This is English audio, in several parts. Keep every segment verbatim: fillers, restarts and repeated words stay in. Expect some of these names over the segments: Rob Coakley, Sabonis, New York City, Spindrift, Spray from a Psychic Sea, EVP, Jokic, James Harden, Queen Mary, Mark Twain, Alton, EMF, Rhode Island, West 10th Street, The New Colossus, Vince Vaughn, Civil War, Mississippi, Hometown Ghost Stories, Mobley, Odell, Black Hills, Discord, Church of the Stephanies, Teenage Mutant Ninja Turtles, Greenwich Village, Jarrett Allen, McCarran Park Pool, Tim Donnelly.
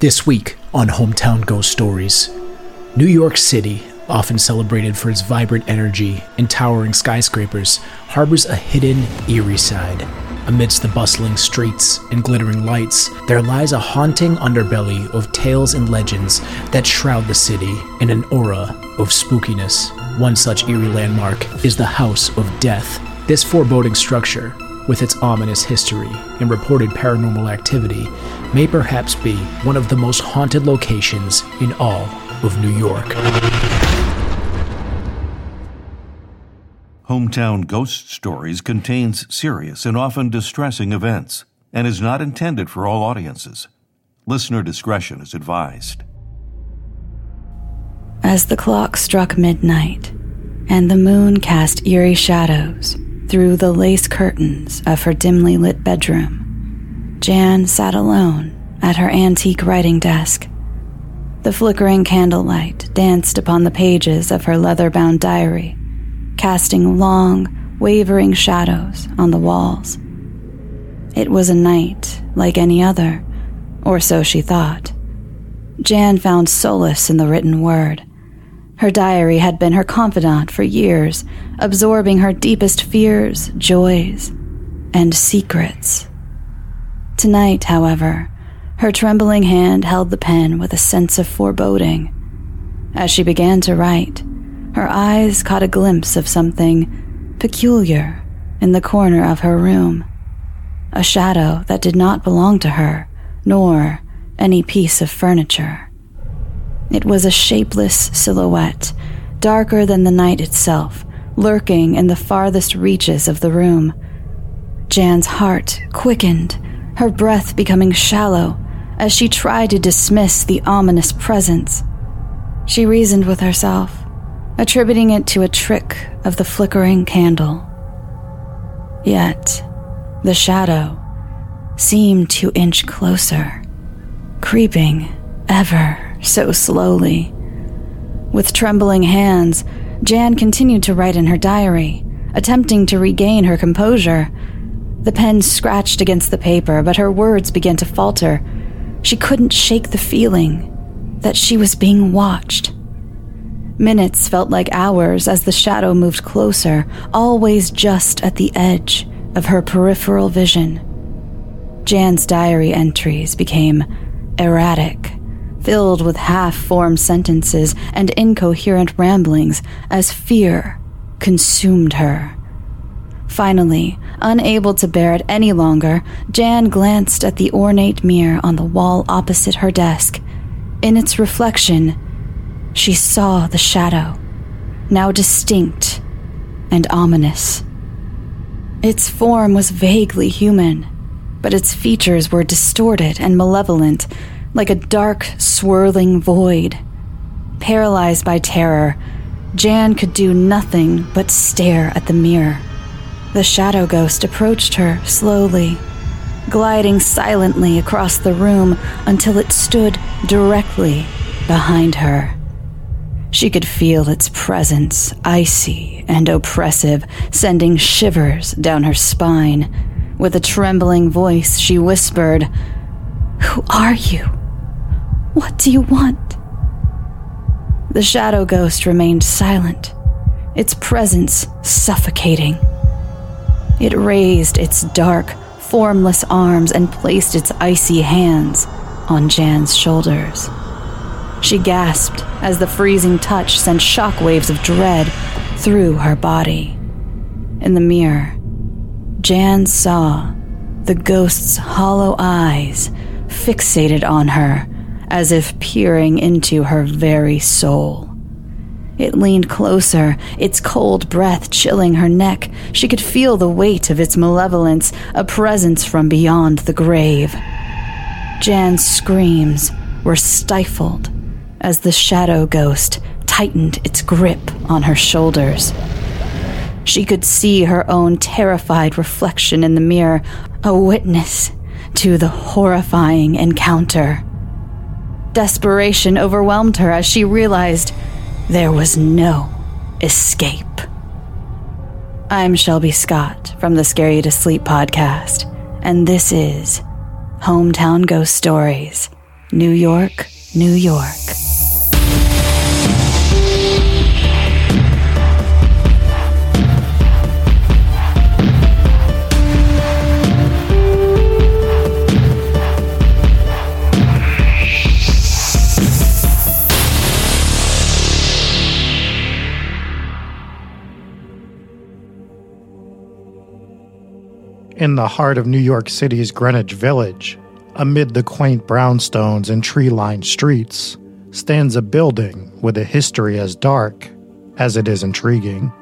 This week on Hometown Ghost Stories, New York City, often celebrated for its vibrant energy and towering skyscrapers, harbors a hidden, eerie side. Amidst the bustling streets and glittering lights, there lies a haunting underbelly of tales and legends that shroud the city in an aura of spookiness. One such eerie landmark is the House of Death. This foreboding structure, with its ominous history and reported paranormal activity, may perhaps be one of the most haunted locations in all of New York. Hometown Ghost Stories contains serious and often distressing events and is not intended for all audiences. Listener discretion is advised. As the clock struck midnight and the moon cast eerie shadows through the lace curtains of her dimly lit bedroom, Jan sat alone at her antique writing desk. The flickering candlelight danced upon the pages of her leather-bound diary, casting long, wavering shadows on the walls. It was a night like any other, or so she thought. Jan found solace in the written word. Her diary had been her confidant for years, absorbing her deepest fears, joys, and secrets. Tonight, however, her trembling hand held the pen with a sense of foreboding. As she began to write, her eyes caught a glimpse of something peculiar in the corner of her room, a shadow that did not belong to her, nor any piece of furniture. It was a shapeless silhouette, darker than the night itself, lurking in the farthest reaches of the room. Jan's heart quickened, her breath becoming shallow as she tried to dismiss the ominous presence. She reasoned with herself, attributing it to a trick of the flickering candle. Yet, the shadow seemed to inch closer, creeping ever so slowly. With trembling hands, Jan continued to write in her diary, attempting to regain her composure. The pen scratched against the paper, but her words began to falter. She couldn't shake the feeling that she was being watched. Minutes felt like hours as the shadow moved closer, always just at the edge of her peripheral vision. Jan's diary entries became erratic, filled with half-formed sentences and incoherent ramblings as fear consumed her. Finally, unable to bear it any longer, Jan glanced at the ornate mirror on the wall opposite her desk. In its reflection, she saw the shadow, now distinct and ominous. Its form was vaguely human, but its features were distorted and malevolent, like a dark, swirling void. Paralyzed by terror, Jan could do nothing but stare at the mirror. The shadow ghost approached her slowly, gliding silently across the room until it stood directly behind her. She could feel its presence, icy and oppressive, sending shivers down her spine. With a trembling voice, she whispered, "Who are you? What do you want?" The shadow ghost remained silent, its presence suffocating. It raised its dark, formless arms and placed its icy hands on Jan's shoulders. She gasped as the freezing touch sent shockwaves of dread through her body. In the mirror, Jan saw the ghost's hollow eyes fixated on her, as if peering into her very soul. It leaned closer, its cold breath chilling her neck. She could feel the weight of its malevolence, a presence from beyond the grave. Jan's screams were stifled as the shadow ghost tightened its grip on her shoulders. She could see her own terrified reflection in the mirror, a witness to the horrifying encounter. Desperation overwhelmed her as she realized there was no escape. I'm Shelby Scott from the Scare You To Sleep podcast, and this is Hometown Ghost Stories, New York, New York. In the heart of New York City's Greenwich Village, amid the quaint brownstones and tree-lined streets, stands a building with a history as dark as it is intriguing,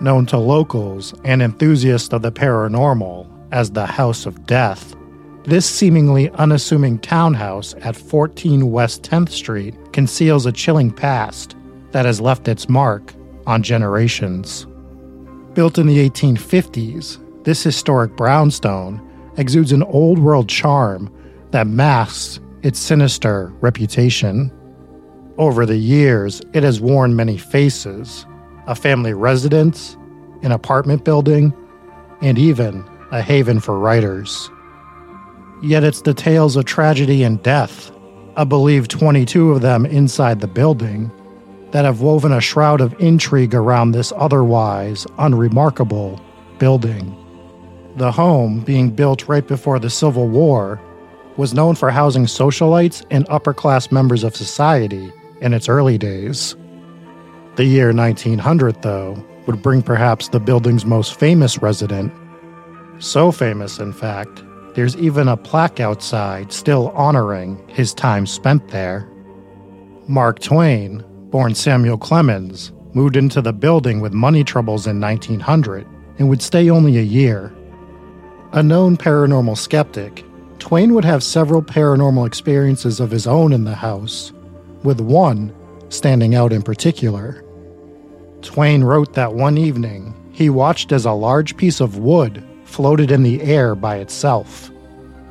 known to locals and enthusiasts of the paranormal as the House of Death. This seemingly unassuming townhouse at fourteen West tenth Street conceals a chilling past that has left its mark on generations. Built in the eighteen fifties, this historic brownstone exudes an old-world charm that masks its sinister reputation. Over the years, it has worn many faces, a family residence, an apartment building, and even a haven for writers. Yet it's the tales of tragedy and death, I believe twenty-two of them inside the building, that have woven a shroud of intrigue around this otherwise unremarkable building. The home, being built right before the Civil War, was known for housing socialites and upper-class members of society in its early days. The year nineteen hundred, though, would bring perhaps the building's most famous resident. So famous, in fact, there's even a plaque outside still honoring his time spent there. Mark Twain, born Samuel Clemens, moved into the building with money troubles in nineteen hundred and would stay only a year. A known paranormal skeptic, Twain would have several paranormal experiences of his own in the house, with one standing out in particular. Twain wrote that one evening, he watched as a large piece of wood floated in the air by itself.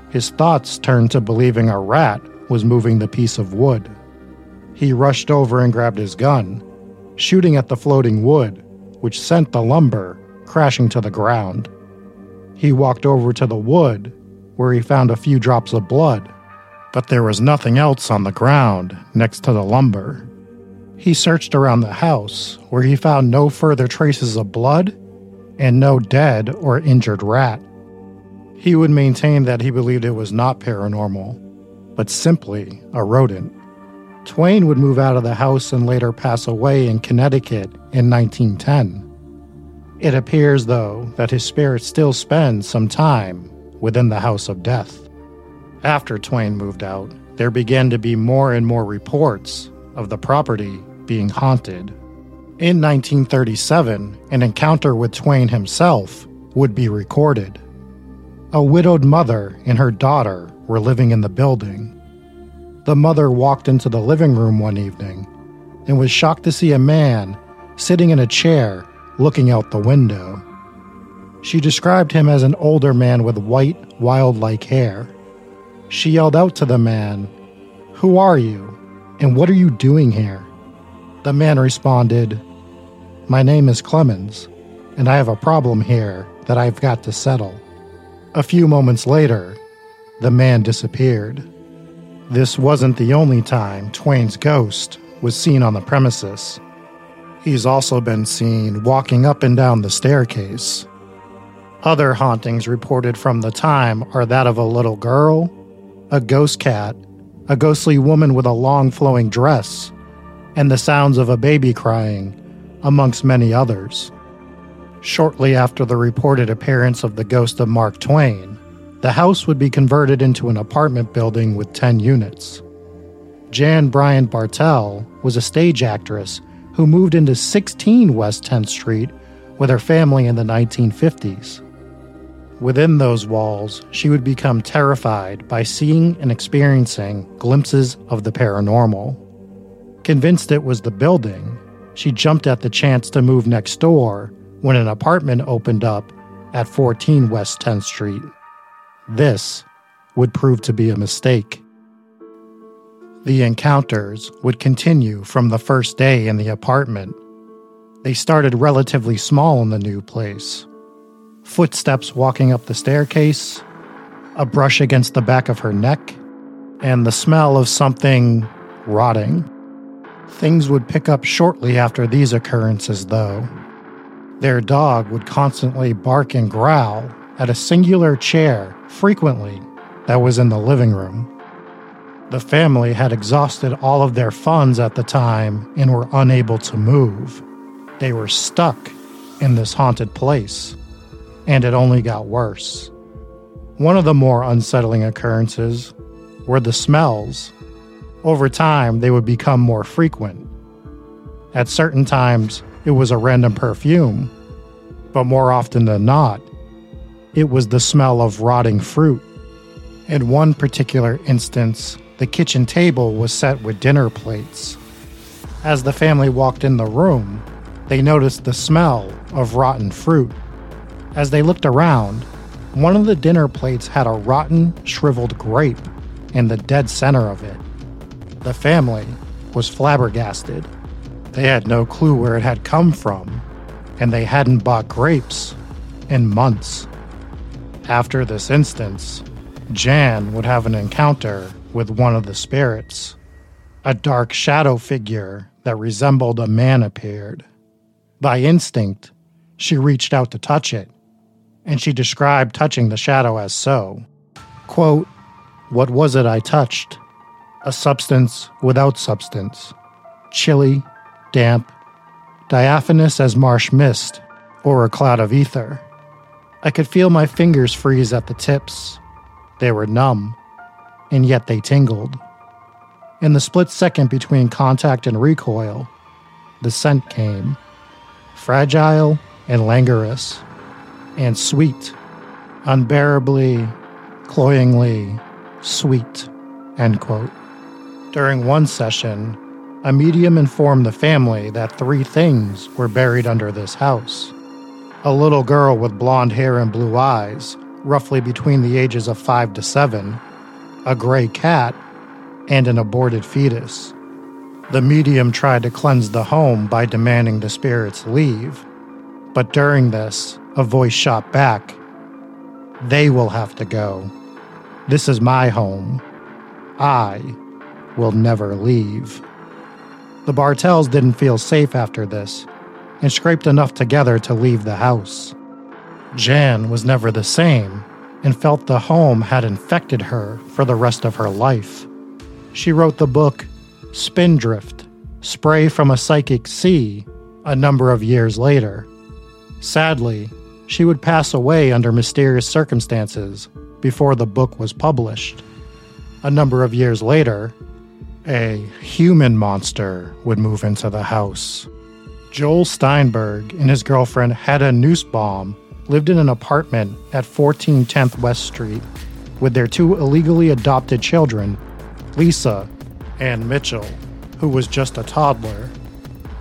His thoughts turned to believing a rat was moving the piece of wood. He rushed over and grabbed his gun, shooting at the floating wood, which sent the lumber crashing to the ground. He walked over to the wood, where he found a few drops of blood, but there was nothing else on the ground next to the lumber. He searched around the house, where he found no further traces of blood and no dead or injured rat. He would maintain that he believed it was not paranormal, but simply a rodent. Twain would move out of the house and later pass away in Connecticut in nineteen ten. It appears, though, that his spirit still spends some time within the House of Death. After Twain moved out, there began to be more and more reports of the property being haunted. In nineteen thirty-seven, an encounter with Twain himself would be recorded. A widowed mother and her daughter were living in the building. The mother walked into the living room one evening and was shocked to see a man sitting in a chair looking out the window. She described him as an older man with white, wild-like hair. She yelled out to the man, "Who are you, and what are you doing here?" The man responded, "My name is Clemens, and I have a problem here that I've got to settle." A few moments later, the man disappeared. This wasn't the only time Twain's ghost was seen on the premises. He's also been seen walking up and down the staircase. Other hauntings reported from the time are that of a little girl, a ghost cat, a ghostly woman with a long flowing dress, and the sounds of a baby crying, amongst many others. Shortly after the reported appearance of the ghost of Mark Twain, the house would be converted into an apartment building with ten units. Jan Bryant Bartell was a stage actress who moved into sixteen West tenth Street with her family in the nineteen fifties. Within those walls, she would become terrified by seeing and experiencing glimpses of the paranormal. Convinced it was the building, she jumped at the chance to move next door when an apartment opened up at fourteen West tenth Street. This would prove to be a mistake. The encounters would continue from the first day in the apartment. They started relatively small in the new place. Footsteps walking up the staircase, a brush against the back of her neck, and the smell of something rotting. Things would pick up shortly after these occurrences, though. Their dog would constantly bark and growl at a singular chair, frequently, that was in the living room. The family had exhausted all of their funds at the time and were unable to move. They were stuck in this haunted place, and it only got worse. One of the more unsettling occurrences were the smells. Over time, they would become more frequent. At certain times, it was a random perfume, but more often than not, it was the smell of rotting fruit. In one particular instance, the kitchen table was set with dinner plates. As the family walked in the room, they noticed the smell of rotten fruit. As they looked around, one of the dinner plates had a rotten, shriveled grape in the dead center of it. The family was flabbergasted. They had no clue where it had come from, and they hadn't bought grapes in months. After this instance, Jan would have an encounter with one of the spirits. A dark shadow figure that resembled a man appeared. By instinct, she reached out to touch it, and she described touching the shadow as so. Quote, "What was it I touched? A substance without substance, chilly, damp, diaphanous as marsh mist or a cloud of ether. I could feel my fingers freeze at the tips. They were numb, and yet they tingled. In the split second between contact and recoil, the scent came, fragile and languorous, and sweet, unbearably, cloyingly sweet," end quote. During one session, a medium informed the family that three things were buried under this house. A little girl with blonde hair and blue eyes, roughly between the ages of five to seven, a gray cat, and an aborted fetus. The medium tried to cleanse the home by demanding the spirits leave, but during this, a voice shot back, "They will have to go. This is my home. I will never leave." The Bartels didn't feel safe after this and scraped enough together to leave the house. Jan was never the same and felt the home had infected her for the rest of her life. She wrote the book Spindrift, Spray from a Psychic Sea a number of years later. Sadly, she would pass away under mysterious circumstances before the book was published. A number of years later, a human monster would move into the house. Joel Steinberg and his girlfriend Hedda Nussbaum lived in an apartment at fourteen tenth West Street with their two illegally adopted children, Lisa and Mitchell, who was just a toddler.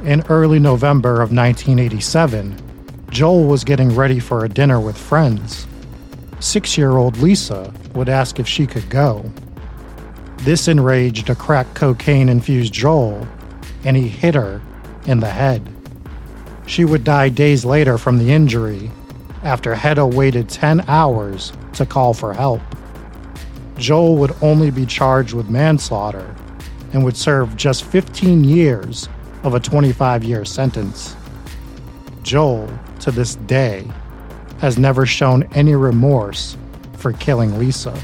In early November of nineteen eighty-seven, Joel was getting ready for a dinner with friends. Six-year-old Lisa would ask if she could go. This enraged a crack cocaine-infused Joel, and he hit her in the head. She would die days later from the injury, after Hedda waited ten hours to call for help. Joel would only be charged with manslaughter and would serve just fifteen years of a twenty-five-year sentence. Joel, to this day, has never shown any remorse for killing Lisa.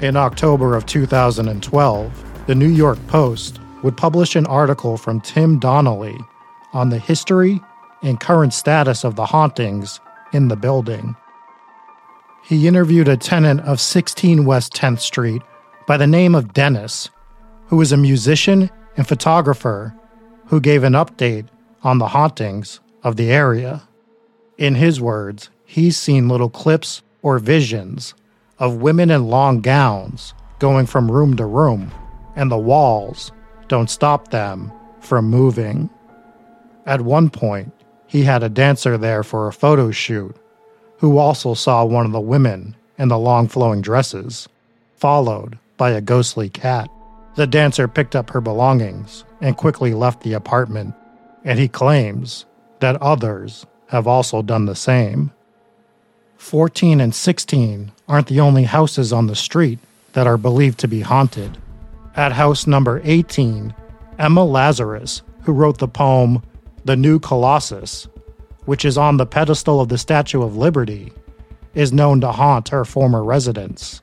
In October of two thousand twelve, the New York Post would publish an article from Tim Donnelly on the history and current status of the hauntings in the building. He interviewed a tenant of sixteen West tenth Street by the name of Dennis, who is a musician and photographer who gave an update on the hauntings of the area. In his words, he's seen little clips or visions of women in long gowns going from room to room, and the walls don't stop them from moving. At one point, he had a dancer there for a photo shoot who also saw one of the women in the long flowing dresses, followed by a ghostly cat. The dancer picked up her belongings and quickly left the apartment, and he claims that others have also done the same. fourteen and sixteen aren't the only houses on the street that are believed to be haunted. At house number eighteen, Emma Lazarus, who wrote the poem The New Colossus, which is on the pedestal of the Statue of Liberty, is known to haunt her former residence.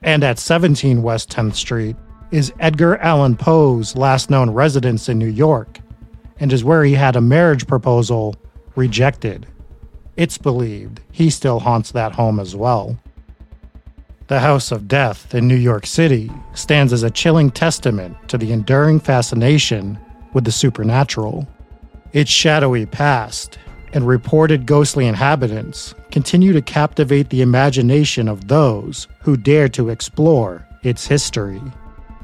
And at seventeen West tenth Street is Edgar Allan Poe's last known residence in New York, and is where he had a marriage proposal rejected. It's believed he still haunts that home as well. The House of Death in New York City stands as a chilling testament to the enduring fascination with the supernatural. Its shadowy past and reported ghostly inhabitants continue to captivate the imagination of those who dare to explore its history.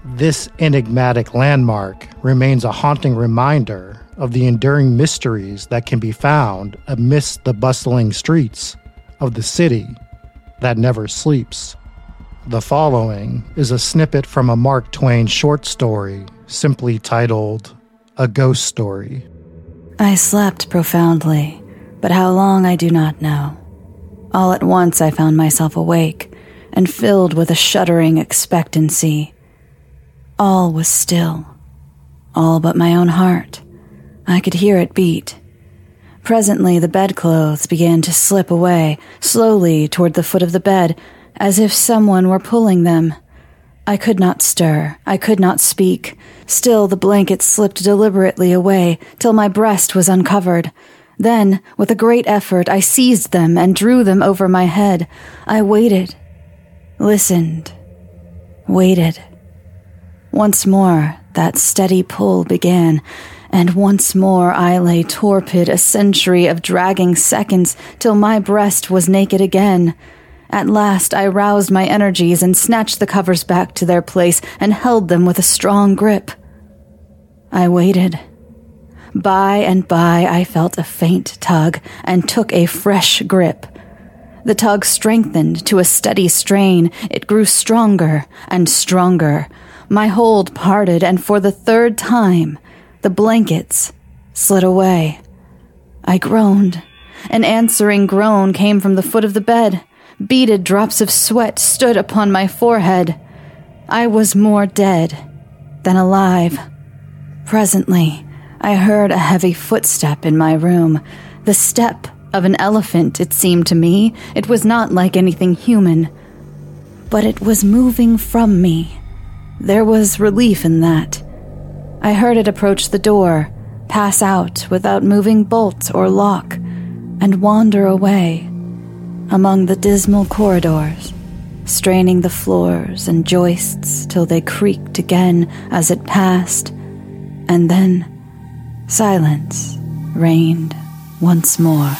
This enigmatic landmark remains a haunting reminder of the enduring mysteries that can be found amidst the bustling streets of the city that never sleeps. The following is a snippet from a Mark Twain short story simply titled A Ghost Story. I slept profoundly, but how long I do not know. All at once I found myself awake and filled with a shuddering expectancy. All was still, all but my own heart. I could hear it beat. Presently the bedclothes began to slip away, slowly toward the foot of the bed, as if someone were pulling them. I could not stir, I could not speak. Still the blanket slipped deliberately away, till my breast was uncovered. Then, with a great effort, I seized them and drew them over my head. I waited, listened, waited. Once more that steady pull began, and once more I lay torpid, a century of dragging seconds, till my breast was naked again. At last I roused my energies and snatched the covers back to their place and held them with a strong grip. I waited. By and by I felt a faint tug and took a fresh grip. The tug strengthened to a steady strain. It grew stronger and stronger. My hold parted, and for the third time, the blankets slid away. I groaned. An answering groan came from the foot of the bed. Beaded drops of sweat stood upon my forehead. I was more dead than alive. Presently, I heard a heavy footstep in my room. The step of an elephant, it seemed to me. It was not like anything human, but it was moving from me. There was relief in that. I heard it approach the door, pass out without moving bolt or lock, and wander away among the dismal corridors, straining the floors and joists till they creaked again as it passed, and then silence reigned once more.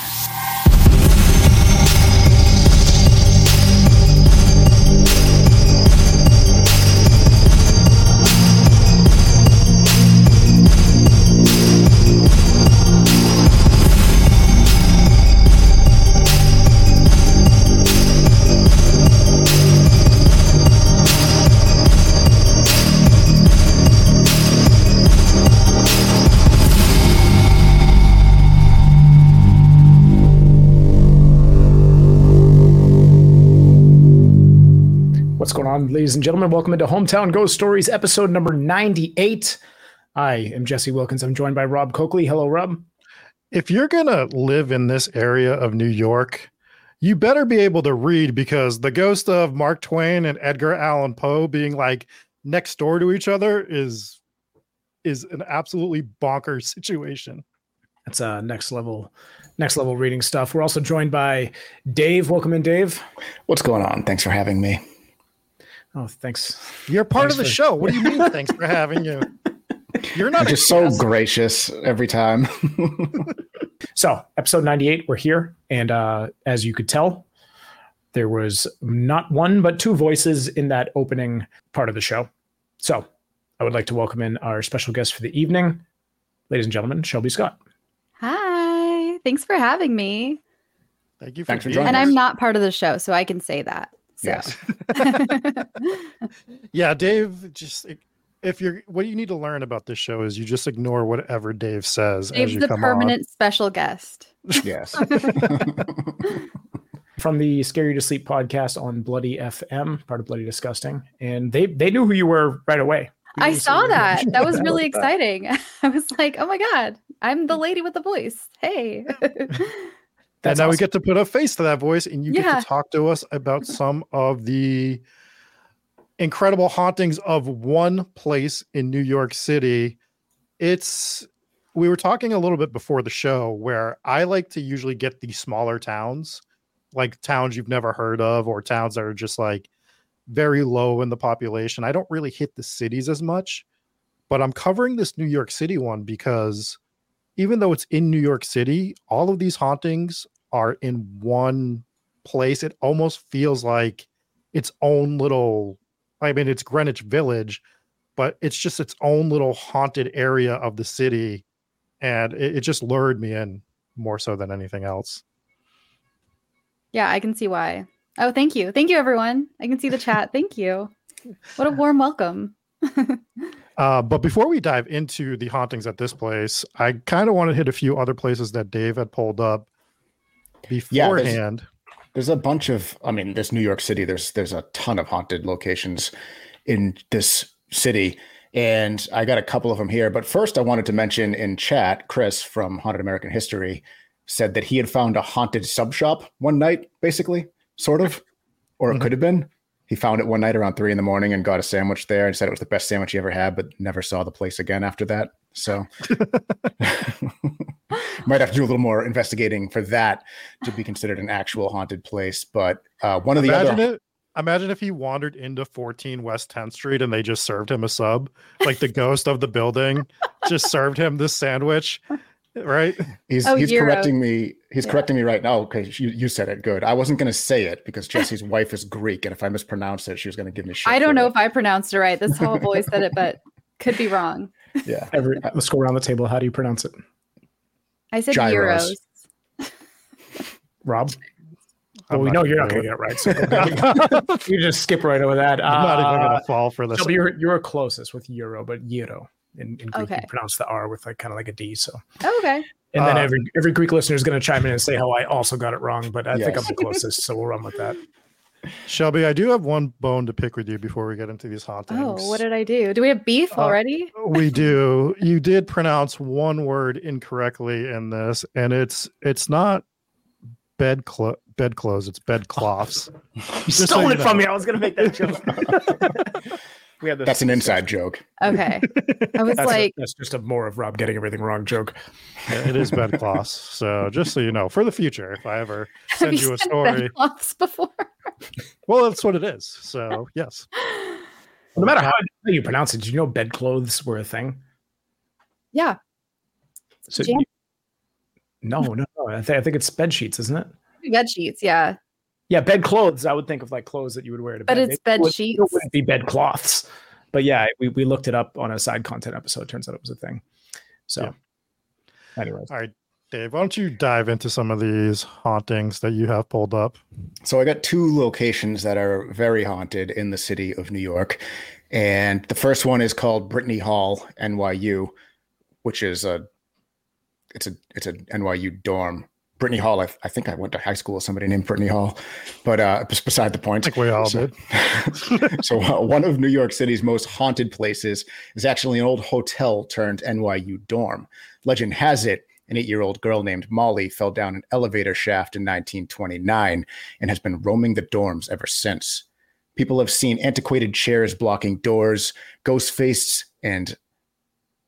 Ladies and gentlemen, welcome into Hometown Ghost Stories, episode number ninety-eight. I am Jesse Wilkins. I'm joined by Rob Coakley. Hello, Rob. If you're going to live in this area of New York, you better be able to read, because the ghost of Mark Twain and Edgar Allan Poe being like next door to each other is is an absolutely bonkers situation. That's uh, next level, next level reading stuff. We're also joined by Dave. Welcome in, Dave. What's going on? Thanks for having me. Oh, thanks. You're part thanks of the for... show. What do you mean? Thanks for having you. You're not just so gracious every time. So episode ninety-eight, we're here. And uh, as you could tell, there was not one, but two voices in that opening part of the show. So I would like to welcome in our special guest for the evening. Ladies and gentlemen, Shelby Scott. Hi, thanks for having me. Thank you for, for joining us. And I'm not part of the show, so I can say that. So. Yes. Yeah, Dave, just if you're what you need to learn about this show is you just ignore whatever Dave says. Dave's as you the come permanent on. Special guest. Yes. from the Scare You To Sleep podcast on Bloody F M, part of Bloody Disgusting. And they, they knew who you were right away. You I saw that. That was really exciting. That. I was like, oh my God, I'm the lady with the voice. Hey. And now awesome. We get to put a face to that voice, and you yeah. get to talk to us about some of the incredible hauntings of one place in New York City. It's, we were talking a little bit before the show where I like to usually get the smaller towns, like towns you've never heard of or towns that are just like very low in the population. I don't really hit the cities as much, but I'm covering this New York City one because even though it's in New York City, all of these hauntings are in one place. It almost feels like its own little, I mean, it's Greenwich Village, but it's just its own little haunted area of the city. And it, it just lured me in more so than anything else. Yeah, I can see why. Oh, thank you. Thank you, everyone. I can see the chat. Thank you. What a warm welcome. Uh, but before we dive into the hauntings at this place, I kind of want to hit a few other places that Dave had pulled up beforehand. Yeah, there's, there's a bunch of, I mean, this New York City, there's there's a ton of haunted locations in this city. And I got a couple of them here. But first, I wanted to mention in chat, Chris from Haunted American History said that he had found a haunted sub shop one night, basically, sort of, or it mm-hmm. could have been. He found it one night around three in the morning and got a sandwich there and said it was the best sandwich he ever had, but never saw the place again after that. So might have to do a little more investigating for that to be considered an actual haunted place. But uh, one of the imagine other... It, imagine if he wandered into fourteen West tenth Street and they just served him a sub, like the ghost of the building just served him this sandwich. Right. He's oh, he's Euro. correcting me. He's yeah. correcting me right now. Okay. You, you said it. Good. I wasn't going to say it because Jesse's wife is Greek. And if I mispronounced it, she was going to give me shit. I don't know it. if I pronounced it right. This whole boy said it, but could be wrong. Yeah. Every, let's go around the table. How do you pronounce it? I said Gyros. Euros. Rob? Well, I'm we know you're not going to get it right. So you just skip right over that. I'm uh, not even going to fall for this. So you're, you're closest with Euro, but Euro. In, in Greek, okay. You pronounce the R with like kind of like a D. So oh, okay, and then uh, every every Greek listener is going to chime in and say how I also got it wrong, but I yes. think I'm the closest, so we'll run with that. Shelby, I do have one bone to pick with you before we get into these hauntings. Oh, what did I do? Do we have beef uh, already? We do. You did pronounce one word incorrectly in this, and it's it's not bed clo- bedclothes. It's bedcloths. You stole so it you know. from me. I was going to make that joke. We have that's an inside joke. Okay. I was that's like... A, that's just a more of Rob getting everything wrong joke. Yeah, it is bedcloths. So just so you know, for the future, if I ever send you, you a story... Bedcloths before? Well, that's what it is. So, yes. No matter how you pronounce it, did you know bedclothes were a thing? Yeah. So you, no, no, no. I, th- I think it's bed sheets, isn't it? Bed sheets, yeah. Yeah, bed clothes. I would think of like clothes that you would wear to bed. But it's bed it sheets. It wouldn't be bed cloths. But yeah, we, we looked it up on a side content episode. Turns out it was a thing. So yeah. Anyways. All right, Dave, why don't you dive into some of these hauntings that you have pulled up? So I got two locations that are very haunted in the city of New York. And the first one is called Brittany Hall, N Y U, which is a it's a it's an N Y U dorm. Brittany Hall, I, I think I went to high school with somebody named Brittany Hall, but uh, beside the point. I think we all so, did. So uh, one of New York City's most haunted places is actually an old hotel turned N Y U dorm. Legend has it, an eight-year-old girl named Molly fell down an elevator shaft in nineteen twenty-nine and has been roaming the dorms ever since. People have seen antiquated chairs blocking doors, ghost faces, and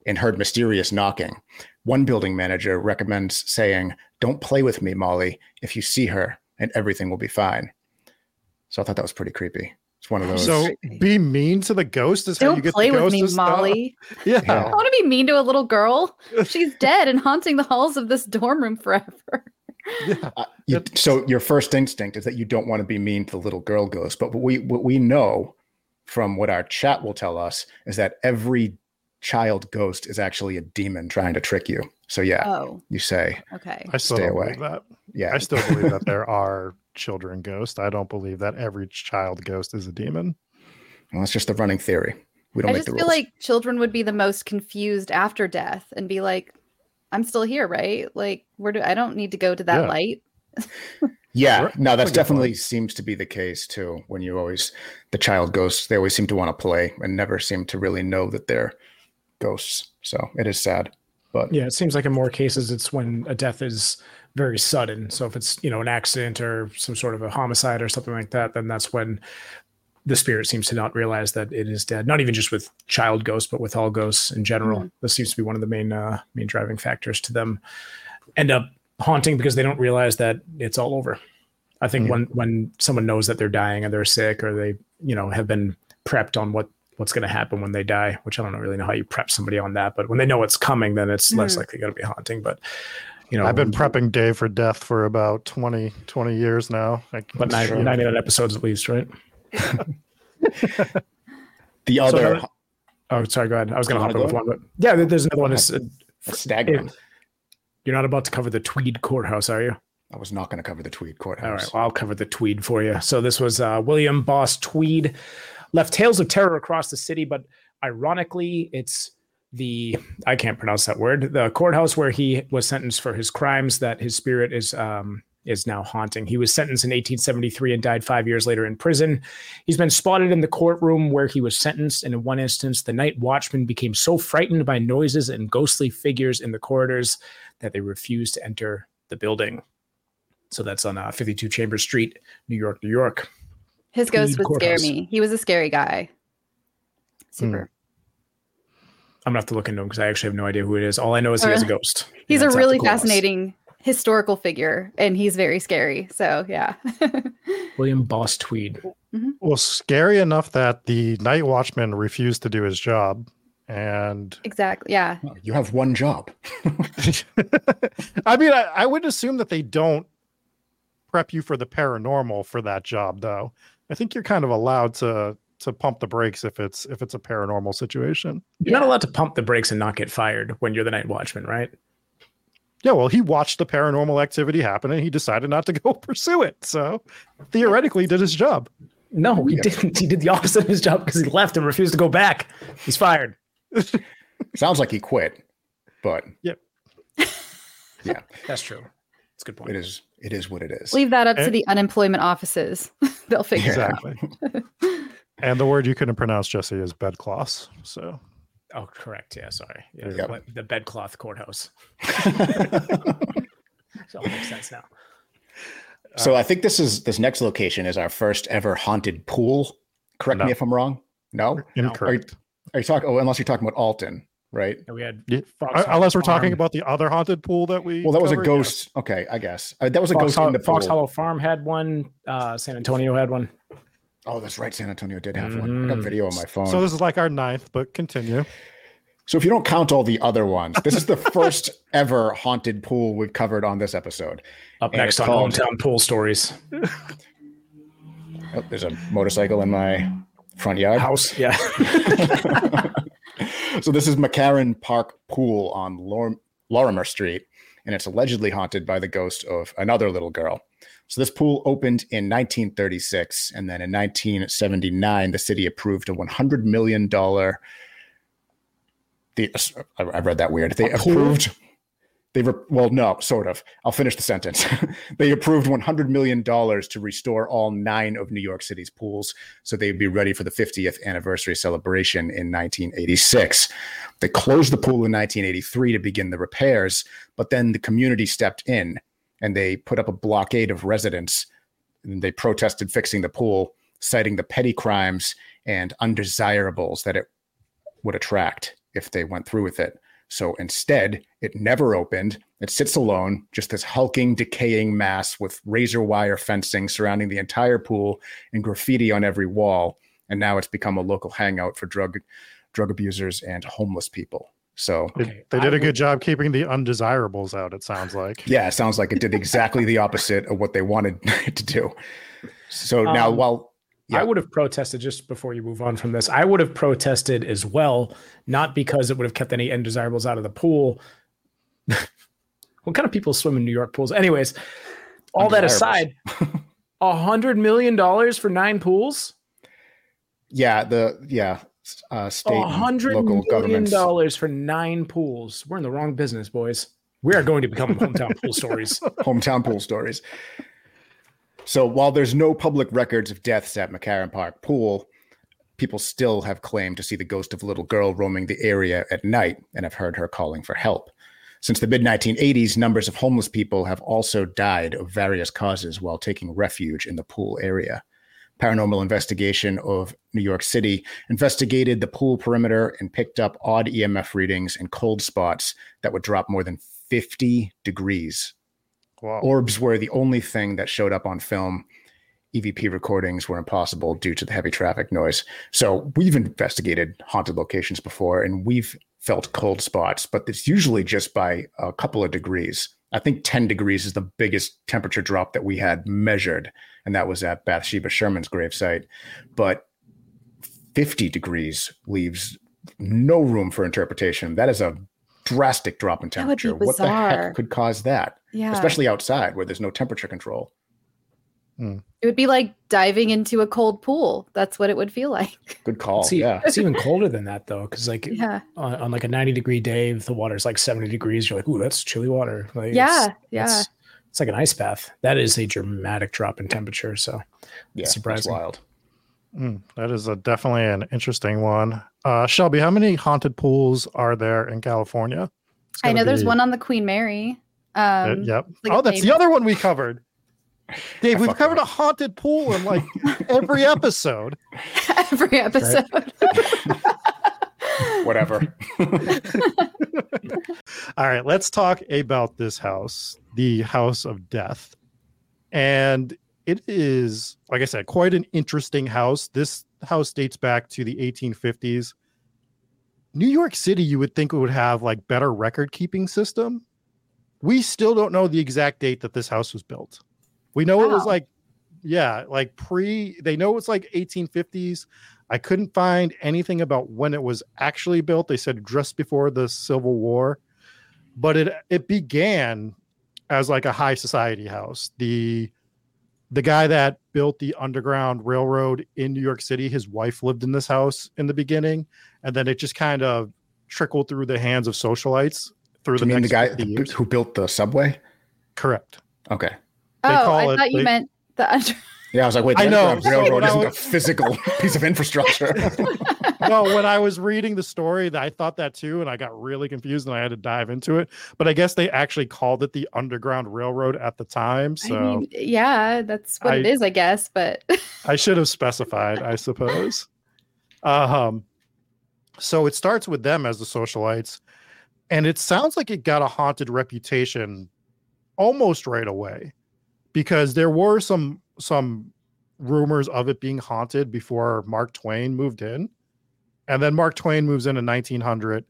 and heard mysterious knocking. One building manager recommends saying, "Don't play with me, Molly, if you see her, and everything will be fine." So I thought that was pretty creepy. It's one of those. So be mean to the ghost is Don't how you get the ghost. Don't play with me, Molly. Yeah. yeah. I want to be mean to a little girl. She's dead and haunting the halls of this dorm room forever. Yeah. Uh, you, so your first instinct is that you don't want to be mean to the little girl ghost. But what we, what we know from what our chat will tell us is that every child ghost is actually a demon trying to trick you. So yeah, oh. you say, okay, I still stay don't away. Believe that. Yeah, I still believe that there are children ghosts. I don't believe that every child ghost is a demon. Well, it's just the running theory. We don't I make just the rules. Feel like children would be the most confused after death and be like, "I'm still here, right? Like, where do I don't need to go to that yeah. light." Yeah, no, that's definitely point. Seems to be the case too. When you always, the child ghosts, they always seem to want to play and never seem to really know that they're ghosts. So it is sad. But yeah, it seems like in more cases, it's when a death is very sudden. So if it's, you know, an accident or some sort of a homicide or something like that, then that's when the spirit seems to not realize that it is dead. Not even just with child ghosts, but with all ghosts in general. Mm-hmm. This seems to be one of the main, uh, main driving factors to them end up haunting because they don't realize that it's all over. I think yeah. when when someone knows that they're dying and they're sick or they, you know, have been prepped on what what's going to happen when they die, which I don't really know how you prep somebody on that, but when they know it's coming, then it's mm-hmm. less likely going to be haunting. But you know, I've been prepping Dave for death for about twenty, twenty years now, like, but ninety-nine sure. episodes at least, right? The other so, oh sorry go ahead I was going to hop in with one, but yeah, there's another one. It's uh, staggering. It, You're not about to cover the Tweed Courthouse, are you? I was not going to cover the Tweed Courthouse. All right, well, I'll cover the Tweed for you. So this was uh, William Boss Tweed. Left tales of terror across the city, but ironically, it's the, I can't pronounce that word, the courthouse where he was sentenced for his crimes that his spirit is um, is now haunting. He was sentenced in eighteen seventy-three and died five years later in prison. He's been spotted in the courtroom where he was sentenced, and in one instance, the night watchman became so frightened by noises and ghostly figures in the corridors that they refused to enter the building. So that's on uh, fifty-two Chambers Street, New York, New York. His ghost would scare me. He was a scary guy. Super. Mm. I'm going to have to look into him because I actually have no idea who it is. All I know is he has a ghost. He's a really fascinating historical figure, and he's very scary. So, yeah. William Boss Tweed. Mm-hmm. Well, scary enough that the night watchman refused to do his job. And exactly, yeah. Well, you have one job. I mean, I, I would assume that they don't prep you for the paranormal for that job, though. I think you're kind of allowed to to pump the brakes if it's if it's a paranormal situation. You're yeah. not allowed to pump the brakes and not get fired when you're the night watchman, right? Yeah, well, he watched the paranormal activity happen and he decided not to go pursue it. So theoretically, did his job. No, he yeah. didn't. He did the opposite of his job because he left and refused to go back. He's fired. Sounds like he quit, but yep, yeah, that's true. It's a good point. It is. It is what it is. Leave that up and, to the unemployment offices. They'll figure exactly. it out. And the word you couldn't pronounce, Jesse, is bedcloths. So, oh, correct. Yeah, sorry. Yeah, the, the bedcloth courthouse. It all makes sense now. So uh, I think this is this next location is our first ever haunted pool. Correct no. me if I'm wrong. No, incorrect. Are you talking? Oh, unless you're talking about Alton, right? And we had Fox unless we're Farm. Talking about the other haunted pool that we. Well, that covered. was a ghost. Yeah. Okay, I guess uh, that was a Fox ghost. Ho- in the Fox Hollow Farm had one. Uh, San Antonio had one. Oh, that's right. San Antonio did have mm. one. I got video on my phone. So this is like our ninth, but continue. So if you don't count all the other ones, this is the first ever haunted pool we've covered on this episode. Up and next on called... Hometown Pool Stories. Oh, there's a motorcycle in my front yard. House, yeah. So this is McCarran Park Pool on Lor- Lorimer Street, and it's allegedly haunted by the ghost of another little girl. So this pool opened in nineteen thirty-six, and then in nineteen seventy-nine, the city approved a one hundred million dollars... They, I, I read that weird. They approved... They re, Well, no, sort of. I'll finish the sentence. They approved one hundred million dollars to restore all nine of New York City's pools so they'd be ready for the fiftieth anniversary celebration in nineteen eighty-six. They closed the pool in nineteen eighty-three to begin the repairs, but then the community stepped in and they put up a blockade of residents. And they protested fixing the pool, citing the petty crimes and undesirables that it would attract if they went through with it. So instead, it never opened. It sits alone, just this hulking, decaying mass with razor wire fencing surrounding the entire pool and graffiti on every wall. And now it's become a local hangout for drug drug abusers and homeless people. So okay, they did I a good would... job keeping the undesirables out, it sounds like. Yeah, it sounds like it did exactly the opposite of what they wanted it to do. So um, now while... Yeah. I would have protested, just before you move on from this, I would have protested as well, not because it would have kept any undesirables out of the pool. What kind of people swim in New York pools? Anyways, all that aside, one hundred million dollars for nine pools? Yeah, the yeah uh, state and local governments. one hundred million dollars for nine pools. We're in the wrong business, boys. We are going to become Hometown Pool Stories. Hometown Pool Stories. So while there's no public records of deaths at McCarran Park Pool, people still have claimed to see the ghost of a little girl roaming the area at night and have heard her calling for help. Since the mid nineteen eighties, numbers of homeless people have also died of various causes while taking refuge in the pool area. Paranormal Investigation of New York City investigated the pool perimeter and picked up odd E M F readings and cold spots that would drop more than fifty degrees. Wow. Orbs were the only thing that showed up on film. E V P recordings were impossible due to the heavy traffic noise. So we've investigated haunted locations before, and we've felt cold spots, but it's usually just by a couple of degrees. I think ten degrees is the biggest temperature drop that we had measured, and that was at Bathsheba Sherman's gravesite. But fifty degrees leaves no room for interpretation. That is a drastic drop in temperature. That would be bizarre. What the heck could cause that? Yeah. Especially outside where there's no temperature control. Hmm. It would be like diving into a cold pool. That's what it would feel like. Good call. See, yeah. It's even colder than that, though, because like yeah. on, on like a ninety degree day, if the water's like seventy degrees, you're like, ooh, that's chilly water. Like, yeah. It's, yeah. It's, it's like an ice bath. That is a dramatic drop in temperature. So yeah, it's surprising. That's wild. Mm, that is a, definitely an interesting one. Uh, Shelby, how many haunted pools are there in California? I know be... there's one on the Queen Mary. Um, it, yep. Like oh, that's neighbor. The other one we covered. Dave, I we've covered up. a haunted pool in like every episode. Every episode. Right? Whatever. All right, let's talk about this house, the House of Death. And it is, like I said, quite an interesting house. This house dates back to the eighteen fifties. New York City, you would think it would have like better record-keeping system. We still don't know the exact date that this house was built. We know wow. it was like, yeah, like pre, they know it's like eighteen fifties. I couldn't find anything about when it was actually built. They said just before the Civil War, but it it began as like a high society house. The the guy that built the Underground Railroad in New York City, his wife lived in this house in the beginning, and then it just kind of trickled through the hands of socialites through Do the you next mean the guy who built the subway? Correct. Okay. They oh, call I it, thought you they, meant the under. Yeah, I was like, wait, the I know. Railroad isn't was... a physical piece of infrastructure. No, when I was reading the story, I thought that too, and I got really confused, and I had to dive into it. But I guess they actually called it the Underground Railroad at the time. So I mean, yeah, that's what I, it is, I guess. But I should have specified, I suppose. Um, so it starts with them as the socialites, and it sounds like it got a haunted reputation almost right away. Because there were some some rumors of it being haunted before Mark Twain moved in. And then Mark Twain moves in in nineteen hundred.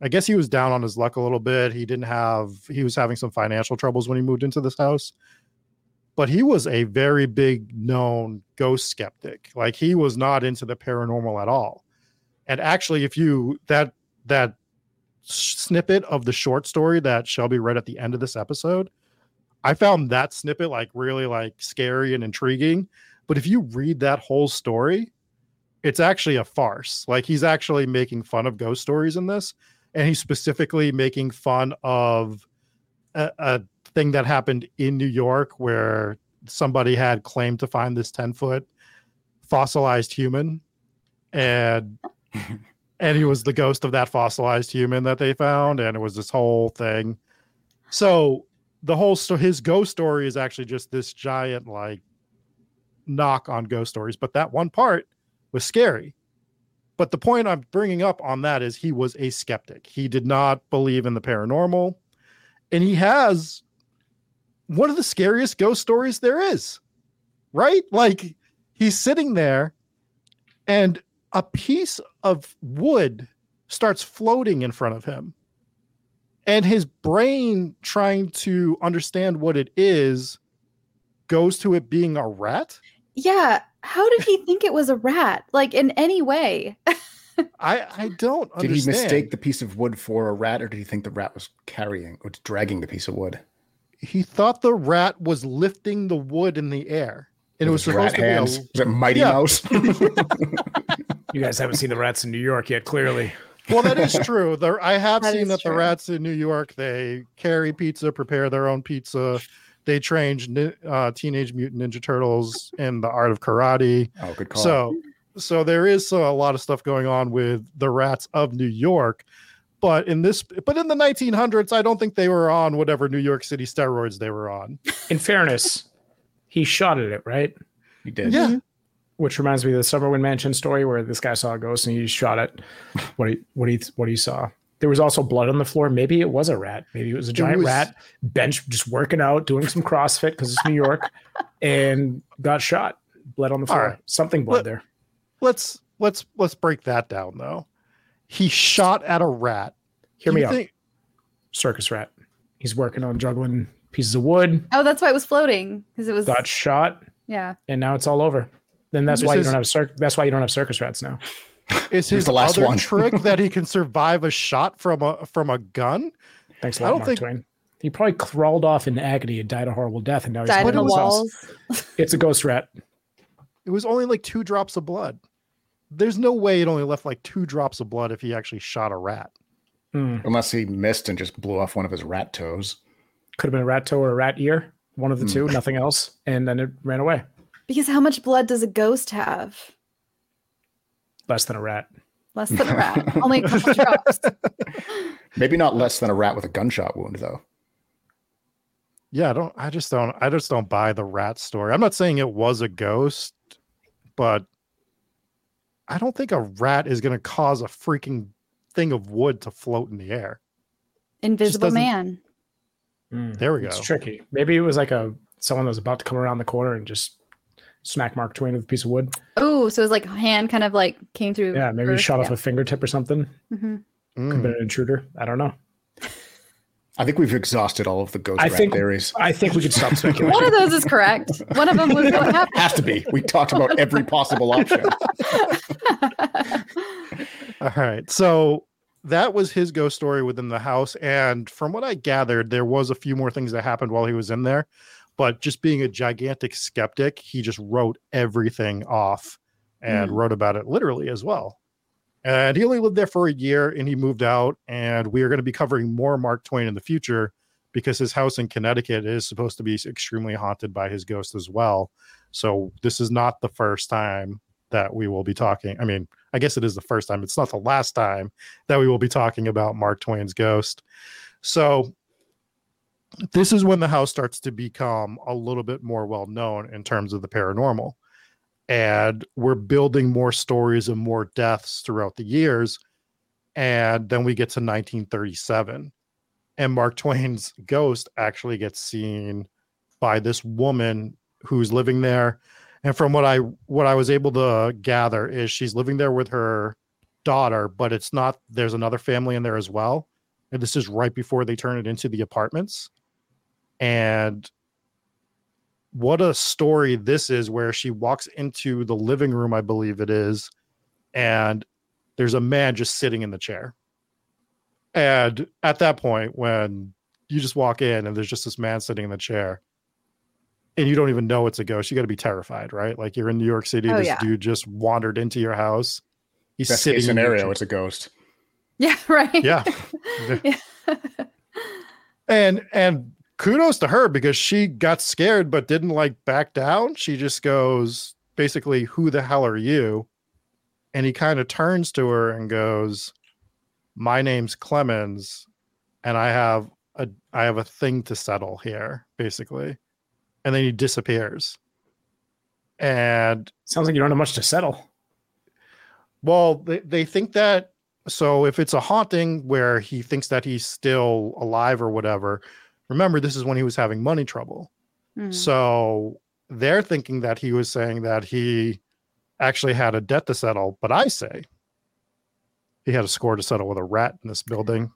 I guess he was down on his luck a little bit. He didn't have, he was having some financial troubles when he moved into this house. But he was a very big known ghost skeptic. Like he was not into the paranormal at all. And actually, if you, that that snippet of the short story that Shelby read at the end of this episode, I found that snippet like really like scary and intriguing. But if you read that whole story, it's actually a farce. Like he's actually making fun of ghost stories in this. And he's specifically making fun of a, a thing that happened in New York where somebody had claimed to find this ten foot fossilized human. And, and he was the ghost of that fossilized human that they found. And it was this whole thing. So the whole so his ghost story is actually just this giant like knock on ghost stories, but that one part was scary. But the point I'm bringing up on that is he was a skeptic. He did not believe in the paranormal, and he has one of the scariest ghost stories there is, right? Like he's sitting there and a piece of wood starts floating in front of him. And his brain, trying to understand what it is, goes to it being a rat? Yeah. How did he think it was a rat? Like, in any way? I, I don't understand. Did he mistake the piece of wood for a rat, or did he think the rat was carrying or dragging the piece of wood? He thought the rat was lifting the wood in the air. And it was, it was supposed to hands. be a... Was it Mighty yeah. Mouse? You guys haven't seen the rats in New York yet, clearly. Well, that is true. There, I have that seen that true. The rats in New York, they carry pizza, prepare their own pizza. They trained uh, Teenage Mutant Ninja Turtles in the art of karate. Oh, good call. So, so there is a lot of stuff going on with the Rats of New York. But in this, but in the nineteen hundreds, I don't think they were on whatever New York City steroids they were on. In fairness, he shot at it, right? He did. Yeah. Which reminds me of the Summerwind Mansion story where this guy saw a ghost and he shot at what he what he what he saw. There was also blood on the floor. Maybe it was a rat. Maybe it was a giant it was, rat bench just working out, doing some CrossFit because it's New York, and got shot. Blood on the floor. Right. Something blood Let, there. Let's let's let's break that down though. He shot at a rat. Hear me think- out. Circus rat. He's working on juggling pieces of wood. Oh, that's why it was floating because it was got shot. Yeah. And now it's all over. Then that's this why is- you don't have circ. That's why you don't have circus rats now. Is his the last other one. trick that he can survive a shot from a from a gun? Thanks a lot, Mark think- Twain. He probably crawled off in agony and died a horrible death, and now he's died in the walls. House. It's a ghost rat. It was only like two drops of blood. There's no way it only left like two drops of blood if he actually shot a rat. Mm. Unless he missed and just blew off one of his rat toes. Could have been a rat toe or a rat ear. One of the mm. two, nothing else. And then it ran away. Because how much blood does a ghost have? Less than a rat. Less than a rat. Only a couple drops. Maybe not less than a rat with a gunshot wound, though. Yeah, I don't. I just don't. I just don't buy the rat story. I'm not saying it was a ghost, but I don't think a rat is going to cause a freaking thing of wood to float in the air. Invisible Man. Mm, there we go. It's tricky. Maybe it was like a someone that was about to come around the corner and just smack Mark Twain with a piece of wood. Oh, so it was like hand kind of like came through. Yeah, maybe he shot yeah. off a fingertip or something. Mm-hmm. Mm. Could have been an intruder. I don't know. I think we've exhausted all of the ghost I rat think, theories. I think we could stop speculating. One of those is correct. One of them was what happened. Has to be. We talked about every possible option. All right. So that was his ghost story within the house. And from what I gathered, there was a few more things that happened while he was in there. But just being a gigantic skeptic, he just wrote everything off and mm. wrote about it literally as well. And he only lived there for a year and he moved out, and we are going to be covering more Mark Twain in the future because his house in Connecticut is supposed to be extremely haunted by his ghost as well. So this is not the first time that we will be talking. I mean, I guess it is the first time. It's not the last time that we will be talking about Mark Twain's ghost. So this is when the house starts to become a little bit more well-known in terms of the paranormal. And we're building more stories and more deaths throughout the years. And then we get to nineteen thirty-seven. And Mark Twain's ghost actually gets seen by this woman who's living there. And from what I what I was able to gather is she's living there with her daughter, but it's not, there's another family in there as well. And this is right before they turn it into the apartments. And what a story this is, where she walks into the living room, I believe it is, and there's a man just sitting in the chair. And at that point, when you just walk in and there's just this man sitting in the chair and you don't even know it's a ghost, you got to be terrified, right? Like, you're in New York City, oh, this yeah. dude just wandered into your house. He's Best sitting case scenario, in your it's a ghost. Yeah, right. Yeah. yeah. And and kudos to her, because she got scared but didn't like back down. She just goes, basically, who the hell are you? And he kind of turns to her and goes, my name's Clemens, and I have a I have a thing to settle here, basically. And then he disappears. And sounds like you don't have much to settle. Well, they, they think that. So if it's a haunting where he thinks that he's still alive or whatever, remember, this is when he was having money trouble. Mm. So they're thinking that he was saying that he actually had a debt to settle. But I say he had a score to settle with a rat in this building.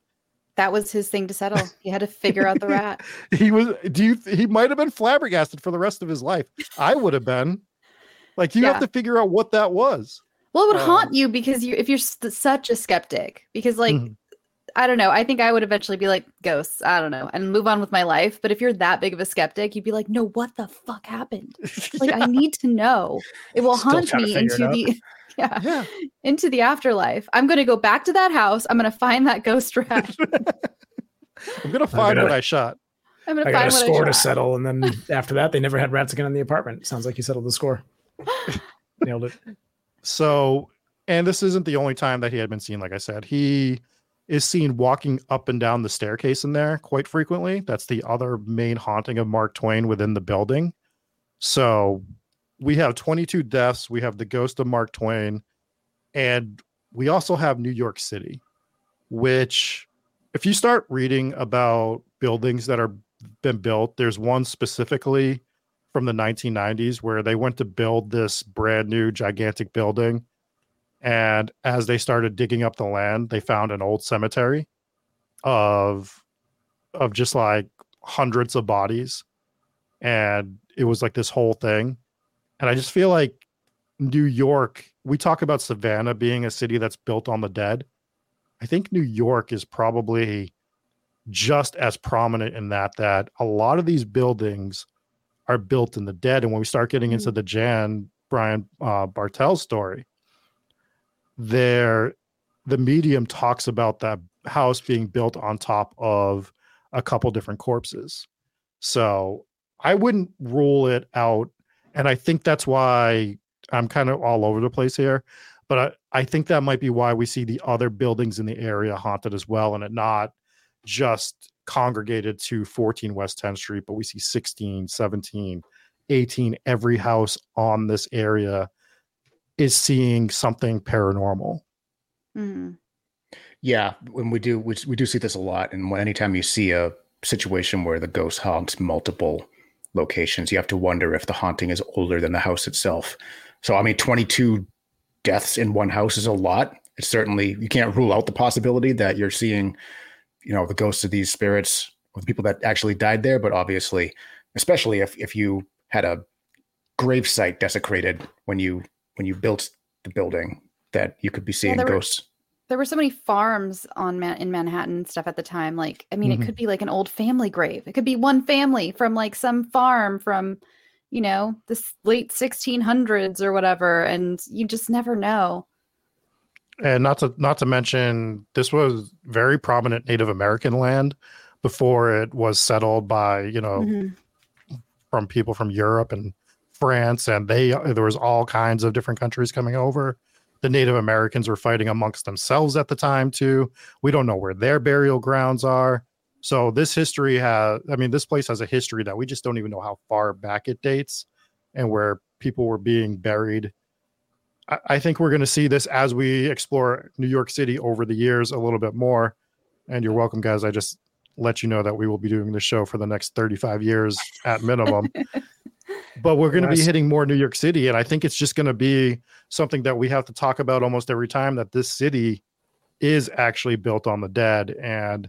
That was his thing to settle. He had to figure out the rat. He was. Do you? He might have been flabbergasted for the rest of his life. I would have been. Like, you yeah. have to figure out what that was. Well, it would um, haunt you because you, if you're st- such a skeptic, because like, mm-hmm. I don't know, I think I would eventually be like, ghosts, I don't know, and move on with my life. But if you're that big of a skeptic, you'd be like, no, what the fuck happened? Like, yeah. I need to know. It will Still haunt me into the, yeah, yeah. into the afterlife. I'm going to go back to that house. I'm going to find that ghost rat. I'm going to find what I shot. I'm gonna I got a score to settle, and then after that, they never had rats again in the apartment. Sounds like you settled the score. Nailed it. So, and this isn't the only time that he had been seen. Like I said, he is seen walking up and down the staircase in there quite frequently. That's the other main haunting of Mark Twain within the building. So we have twenty-two deaths. We have the ghost of Mark Twain, and we also have New York City, which if you start reading about buildings that are been built, there's one specifically from the nineteen nineties where they went to build this brand new gigantic building. And as they started digging up the land, they found an old cemetery of, of just like hundreds of bodies. And it was like this whole thing. And I just feel like New York, we talk about Savannah being a city that's built on the dead. I think New York is probably just as prominent in that, that a lot of these buildings are built in the dead. And when we start getting mm-hmm. into the Jan Bryant uh, Bartell story, there the medium talks about that house being built on top of a couple different corpses. So I wouldn't rule it out. And I think that's why I'm kind of all over the place here, but I, I think that might be why we see the other buildings in the area haunted as well. And it not just congregated to fourteen West tenth Street, but we see sixteen, seventeen, eighteen, every house on this area is seeing something paranormal. Mm-hmm. Yeah, when we do, we, we do see this a lot. And anytime you see a situation where the ghost haunts multiple locations, you have to wonder if the haunting is older than the house itself. So, I mean, twenty-two deaths in one house is a lot. It's certainly, you can't rule out the possibility that you're seeing, you know, the ghosts of these spirits or the people that actually died there. But obviously, especially if, if you had a gravesite desecrated when you when you built the building, that you could be seeing yeah, there ghosts. Were, there were so many farms on Man- in Manhattan and stuff at the time. Like, I mean, mm-hmm. it could be like an old family grave. It could be one family from like some farm from, you know, the late sixteen hundreds or whatever. And you just never know. And not to, not to mention, this was very prominent Native American land before it was settled by, you know, mm-hmm. from people from Europe and France, and they there was all kinds of different countries coming over. The Native Americans were fighting amongst themselves at the time too. We don't know where their burial grounds are. So this history has, I mean, this place has a history that we just don't even know how far back it dates and where people were being buried. I, I think we're going to see this as we explore New York City over the years a little bit more. And you're welcome, guys. I just let you know that we will be doing this show for the next thirty-five years at minimum. But we're going to be hitting more New York City, and I think it's just going to be something that we have to talk about almost every time, that this city is actually built on the dead, and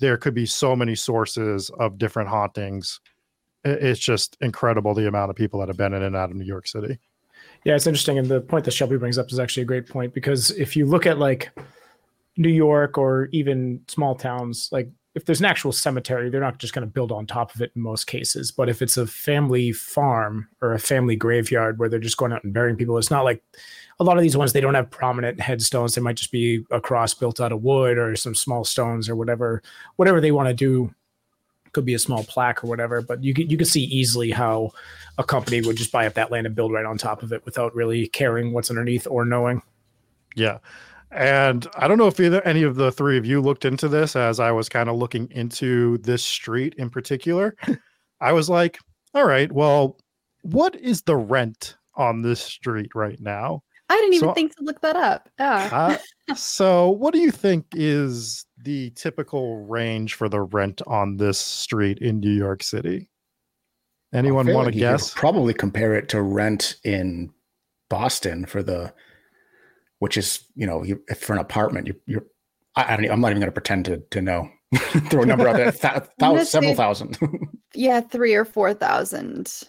there could be so many sources of different hauntings. It's just incredible the amount of people that have been in and out of New York City. Yeah, it's interesting, and the point that Shelby brings up is actually a great point, because if you look at like New York or even small towns, like if there's an actual cemetery, they're not just going to build on top of it in most cases. But if it's a family farm or a family graveyard where they're just going out and burying people, it's not like a lot of these ones, they don't have prominent headstones. They might just be a cross built out of wood or some small stones or whatever, whatever they want to do. Could be a small plaque or whatever, but you can, you can see easily how a company would just buy up that land and build right on top of it without really caring what's underneath or knowing. Yeah. And I don't know if either any of the three of you looked into this as I was kind of looking into this street in particular. I was like, all right, well, what is the rent on this street right now? I didn't even so, think to look that up. Yeah. uh, so what do you think is the typical range for the rent on this street in New York City? Anyone want like to guess? Probably compare it to rent in Boston for the... Which is, you know, you, for an apartment, you, you're, I, I don't, I'm not even going to pretend to to know. Throw a number out there, th- thousand, several thousand. Yeah, three or four thousand.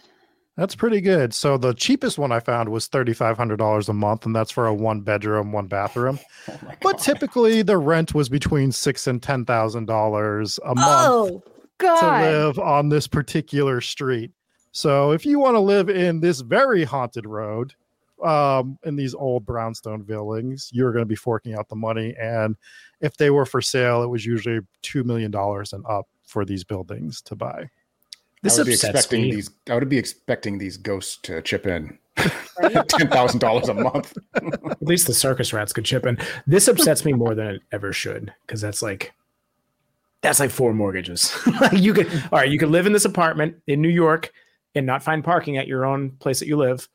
That's pretty good. So the cheapest one I found was thirty-five hundred dollars a month, and that's for a one bedroom, one bathroom. Oh but typically, the rent was between six and ten thousand dollars a month oh, God. to live on this particular street. So if you want to live in this very haunted road. Um, in these old brownstone buildings, you're going to be forking out the money. And if they were for sale, it was usually two million dollars and up for these buildings to buy. This I would be expecting me. these. I would be expecting these ghosts to chip in ten thousand dollars a month. At least the circus rats could chip in. This upsets me more than it ever should, because that's like that's like four mortgages. Like you could, all right, you could live in this apartment in New York and not find parking at your own place that you live,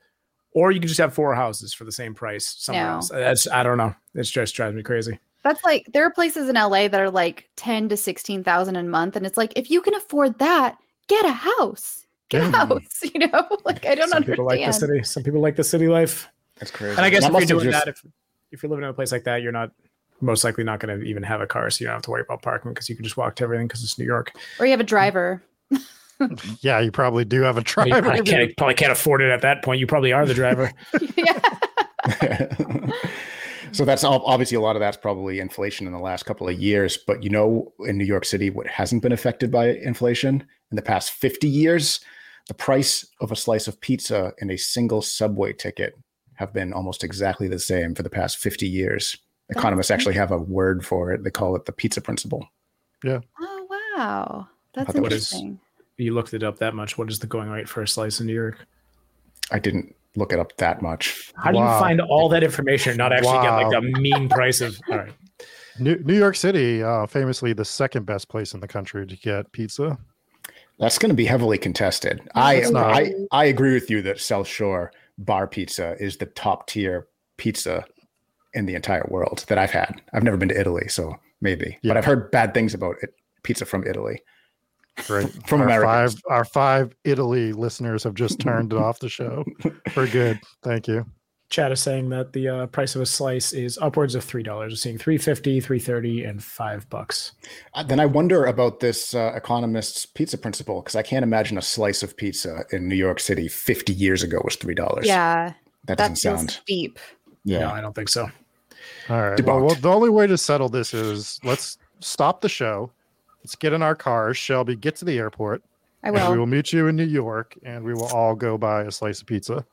or you could just have four houses for the same price somewhere no. else. That's I don't know. It just drives me crazy. That's like there are places in L A that are like ten to sixteen thousand a month, and it's like if you can afford that. Get a house. Get yeah. a house. You know, like I don't Some understand. Some people like the city. Some people like the city life. That's crazy. And I guess that if you're doing just... that, if, if you're living in a place like that, you're not most likely not going to even have a car, so you don't have to worry about parking because you can just walk to everything because it's New York. Or you have a driver. Yeah, you probably do have a driver. You probably can't, probably can't afford it at that point. You probably are the driver. Yeah. So that's obviously a lot of that's probably inflation in the last couple of years. But you know, in New York City, what hasn't been affected by inflation in the past fifty years, the price of a slice of pizza and a single subway ticket have been almost exactly the same for the past fifty years. Economists actually have a word for it. They call it the pizza principle. Yeah. Oh, wow. That's interesting. That is, you looked it up that much. What is the going rate for a slice in New York? I didn't. Look it up that much. How wow. do you find all that information and not actually wow. get like a mean price of all right. New, New York City, uh, famously the second best place in the country to get pizza. That's going to be heavily contested. No, I, I I agree with you that South Shore bar pizza is the top tier pizza in the entire world that I've had. I've never been to Italy, so maybe. Yeah. But I've heard bad things about it, pizza from Italy. Right. From our five, our five Italy listeners have just turned it off the show for good. Thank you. Chad is saying that the uh, price of a slice is upwards of three dollars. We're seeing three fifty, three thirty, and five bucks. Uh, then I wonder about this uh, economist's pizza principle, because I can't imagine a slice of pizza in New York City fifty years ago was three dollars. Yeah. That doesn't sound steep. Yeah. No, I don't think so. All right. Well, well, the only way to settle this is let's stop the show. Let's get in our cars, Shelby. Get to the airport. I will. And we will meet you in New York, and we will all go buy a slice of pizza.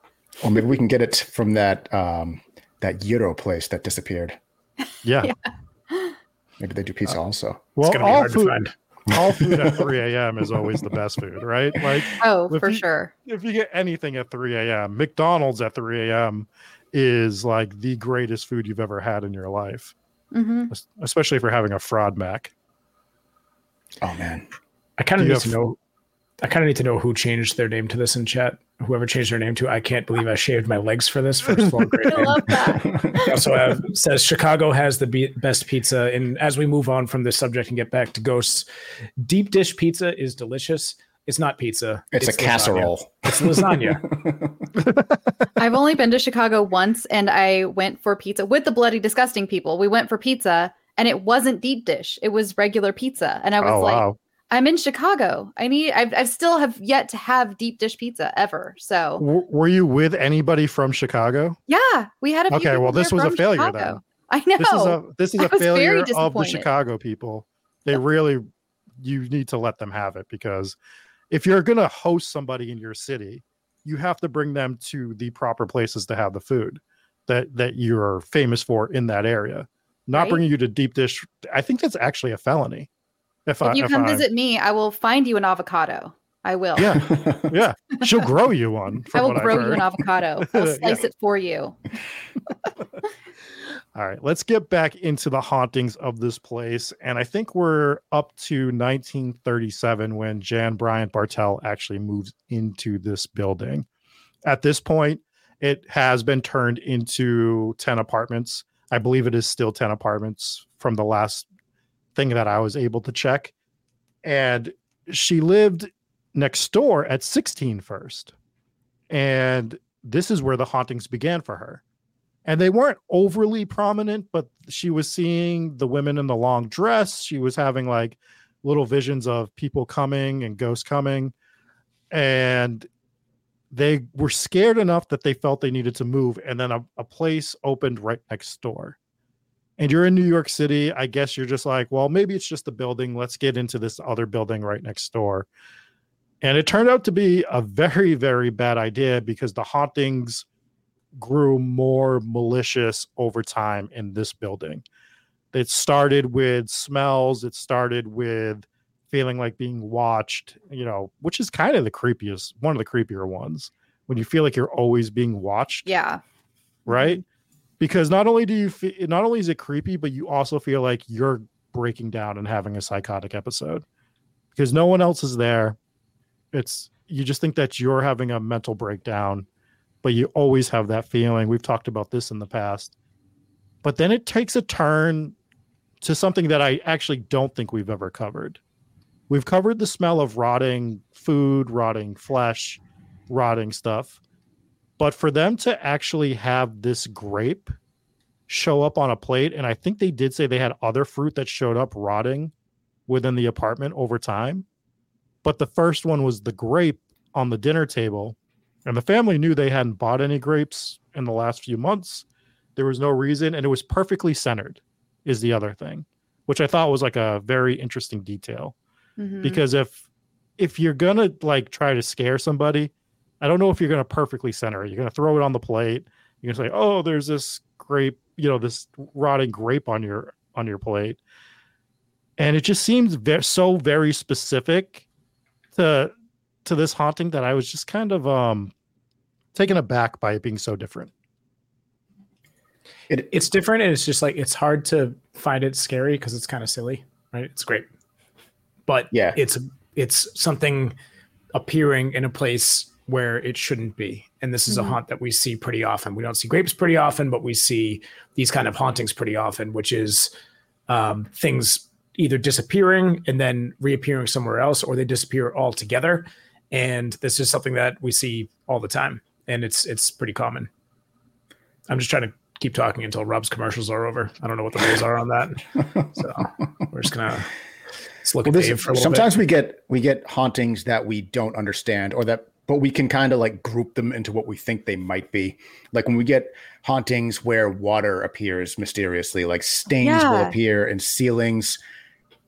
Or maybe we can get it from that um, that gyro place that disappeared. Yeah. yeah. Maybe they do pizza uh, also. Well, it's gonna be all hard food, to find. All food at three a.m. is always the best food, right? Like oh, for you, sure. If you get anything at three a.m., McDonald's at three a.m. is like the greatest food you've ever had in your life, mm-hmm. especially if you're having a fraud mac. Oh man, I kind of need have... to know. I kind of need to know who changed their name to this in chat. Whoever changed their name to, I can't believe I shaved my legs for this. First of all, great I love that. Also uh, says Chicago has the be- best pizza. And as we move on from this subject and get back to ghosts, deep dish pizza is delicious. It's not pizza. It's, it's a lasagna. Casserole. It's lasagna. I've only been to Chicago once, and I went for pizza with the Bloody Disgusting people. We went for pizza. And it wasn't deep dish. It was regular pizza. And I was oh, like, wow. I'm in Chicago. I need, I've, I still have yet to have deep dish pizza ever. So w- were you with anybody from Chicago? Yeah, we had a few. Okay, well, this was a failure Chicago. Then. I know. This is a, this is a failure of the Chicago people. They really, you need to let them have it, because if you're going to host somebody in your city, you have to bring them to the proper places to have the food that, that you're famous for in that area. Not right? bringing you to deep dish. I think that's actually a felony. If, if I, you if come I, visit me, I will find you an avocado. I will. Yeah, yeah. She'll grow you one. I will grow you an avocado. I'll slice yeah. it for you. All right, let's get back into the hauntings of this place. And I think we're up to nineteen thirty-seven when Jan Bryant Bartell actually moves into this building. At this point, it has been turned into ten apartments. I believe it is still ten apartments from the last thing that I was able to check. And she lived next door at sixteen First. And this is where the hauntings began for her. And they weren't overly prominent, but she was seeing the women in the long dress. She was having like little visions of people coming and ghosts coming. And they were scared enough that they felt they needed to move. And then a, a place opened right next door. And you're in New York City. I guess you're just like, well, maybe it's just a building. Let's get into this other building right next door. And it turned out to be a very, very bad idea, because the hauntings grew more malicious over time in this building. It started with smells. It started with feeling like being watched, you know, which is kind of the creepiest, one of the creepier ones, when you feel like you're always being watched. Yeah. Right. Because not only do you feel, not only is it creepy, but you also feel like you're breaking down and having a psychotic episode because no one else is there. It's, you just think that you're having a mental breakdown, but you always have that feeling. We've talked about this in the past, but then it takes a turn to something that I actually don't think we've ever covered. We've covered the smell of rotting food, rotting flesh, rotting stuff. But for them to actually have this grape show up on a plate, and I think they did say they had other fruit that showed up rotting within the apartment over time. But the first one was the grape on the dinner table, and the family knew they hadn't bought any grapes in the last few months. There was no reason, and it was perfectly centered is the other thing, which I thought was like a very interesting detail. Mm-hmm. Because if if you're going to like try to scare somebody, I don't know if you're going to perfectly center it. You're going to throw it on the plate. You're going to say, oh, there's this grape, you know, this rotting grape on your on your plate. And it just seems ve- so very specific to to this haunting that I was just kind of um, taken aback by it being so different. It, it's different, and it's just like it's hard to find it scary because it's kind of silly, right? It's great. But yeah, it's it's something appearing in a place where it shouldn't be. And this is mm-hmm. a haunt that we see pretty often. We don't see grapes pretty often, but we see these kind of hauntings pretty often, which is um, things either disappearing and then reappearing somewhere else, or they disappear altogether. And this is something that we see all the time. And it's it's pretty common. I'm just trying to keep talking until Rob's commercials are over. I don't know what the rules are on that. So we're just going to... Look well, this, Dave for a sometimes bit. we get we get hauntings that we don't understand, or that, but we can kind of like group them into what we think they might be. Like when we get hauntings where water appears mysteriously, like stains yeah. will appear in ceilings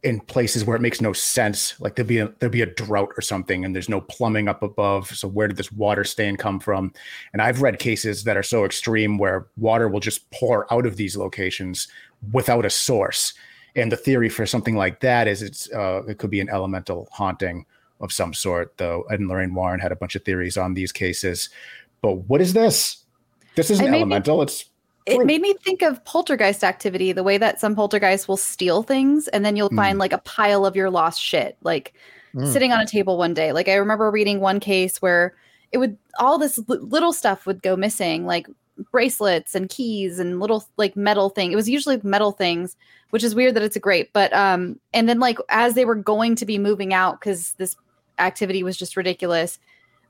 in places where it makes no sense. Like there'll be a, there'll be a drought or something, and there's no plumbing up above. So where did this water stain come from? And I've read cases that are so extreme where water will just pour out of these locations without a source. And the theory for something like that is it's uh, it could be an elemental haunting of some sort, though Ed and Lorraine Warren had a bunch of theories on these cases. But what is this? This isn't elemental. Me, it's fruit. It made me think of poltergeist activity, the way that some poltergeists will steal things, and then you'll find mm. like a pile of your lost shit, like mm. sitting on a table one day. Like I remember reading one case where it would all this little stuff would go missing, like bracelets and keys and little like metal thing. It was usually metal things, which is weird that it's a grape, but um and then like as they were going to be moving out because this activity was just ridiculous,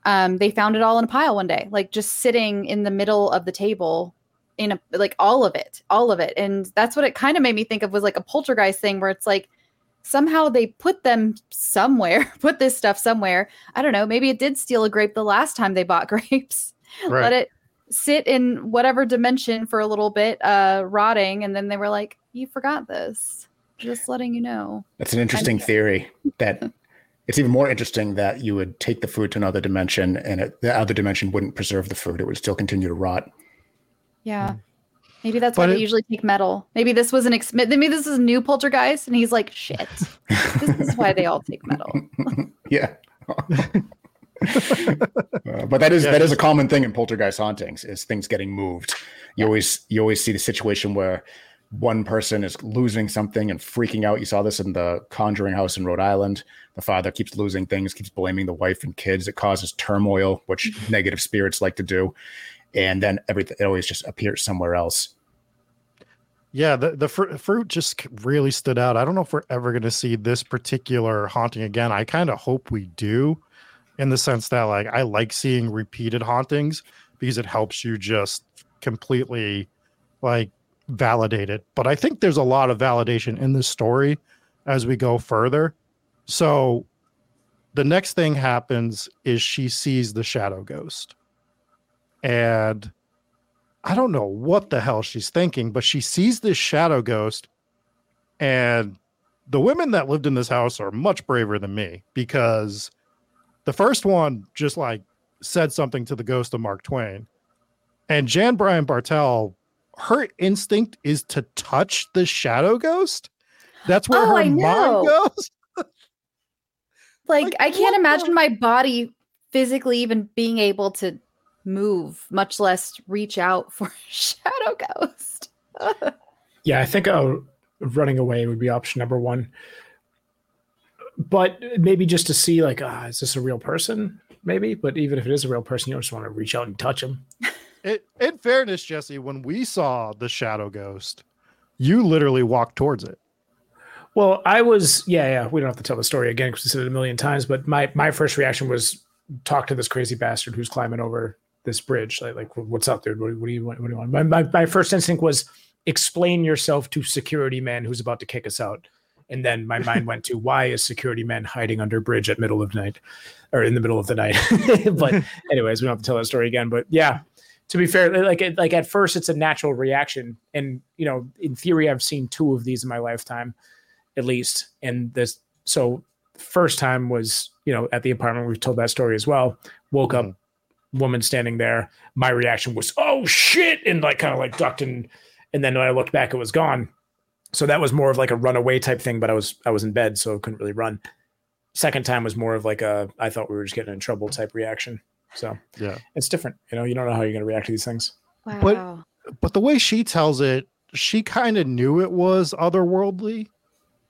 um they found it all in a pile one day, like just sitting in the middle of the table in a like all of it all of it and that's what it kind of made me think of was like a poltergeist thing where it's like somehow they put them somewhere put this stuff somewhere. I don't know, maybe it did steal a grape the last time they bought grapes, right. Let it sit in whatever dimension for a little bit, uh, rotting. And then they were like, you forgot this. Just letting you know. That's an interesting theory that it's even more interesting that you would take the food to another dimension and it, the other dimension wouldn't preserve the food. It would still continue to rot. Yeah. Mm. Maybe that's but why it, they usually take metal. Maybe this was an ex- maybe this is a new poltergeist and he's like, shit, this is why they all take metal. Yeah. uh, but that is yeah, that is a common thing in poltergeist hauntings is things getting moved. You yeah. always you always see the situation where one person is losing something and freaking out. You saw this in the Conjuring house in Rhode Island. The father keeps losing things, keeps blaming the wife and kids. It causes turmoil, which mm-hmm. negative spirits like to do, and then everything it always just appears somewhere else. Yeah, the the fr- fruit just really stood out. I don't know if we're ever going to see this particular haunting again. I kind of hope we do. In the sense that, like, I like seeing repeated hauntings because it helps you just completely, like, validate it. But I think there's a lot of validation in this story as we go further. So the next thing happens is she sees the shadow ghost. And I don't know what the hell she's thinking, but she sees this shadow ghost. And the women that lived in this house are much braver than me because... The first one just like said something to the ghost of Mark Twain, and Jan Bryant Bartell, her instinct is to touch the shadow ghost. That's where oh, her mind goes. Like, like I can't imagine the- my body physically even being able to move, much less reach out for a shadow ghost. Yeah, I think uh, running away would be option number one. But maybe just to see, like, uh, is this a real person? Maybe. But even if it is a real person, you don't just want to reach out and touch them. It, in fairness, Jesse, when we saw the shadow ghost, you literally walked towards it. Well, I was, yeah, yeah. We don't have to tell the story again because we said it a million times. But my, my first reaction was, talk to this crazy bastard who's climbing over this bridge. Like, like what's up, dude? What, what do you want? What do you want? My, my, my first instinct was, explain yourself to security man who's about to kick us out. And then my mind went to, why is security man hiding under bridge at middle of night or in the middle of the night? But anyways, we don't have to tell that story again. But yeah, to be fair, like, like at first it's a natural reaction. And, you know, in theory, I've seen two of these in my lifetime, at least. And this, so first time was, you know, at the apartment, we've told that story as well. Woke up, woman standing there. My reaction was, oh shit. And like, kind of like ducked and, and then when I looked back, it was gone. So that was more of like a runaway type thing, but I was I was in bed, so I couldn't really run. Second time was more of like a, I thought we were just getting in trouble type reaction. So yeah, it's different. You know, you don't know how you're going to react to these things. Wow. But, but the way she tells it, she kind of knew it was otherworldly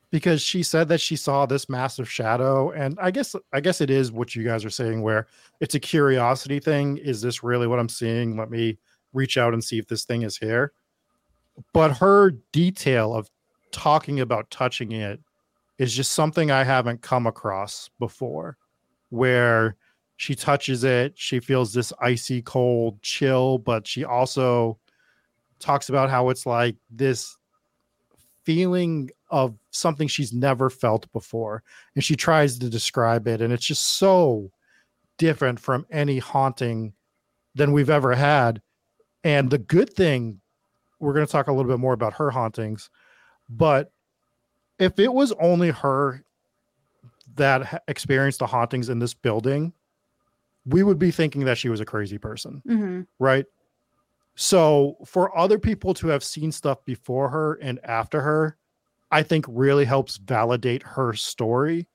because she said that she saw this massive shadow. And I guess I guess it is what you guys are saying, where it's a curiosity thing. Is this really what I'm seeing? Let me reach out and see if this thing is here. But her detail of talking about touching it is just something I haven't come across before, where she touches it. She feels this icy cold chill, but she also talks about how it's like this feeling of something she's never felt before. And she tries to describe it. And it's just so different from any haunting than we've ever had. And the good thing, we're going to talk a little bit more about her hauntings, but if it was only her that experienced the hauntings in this building, we would be thinking that she was a crazy person, mm-hmm. right? So for other people to have seen stuff before her and after her, I think really helps validate her story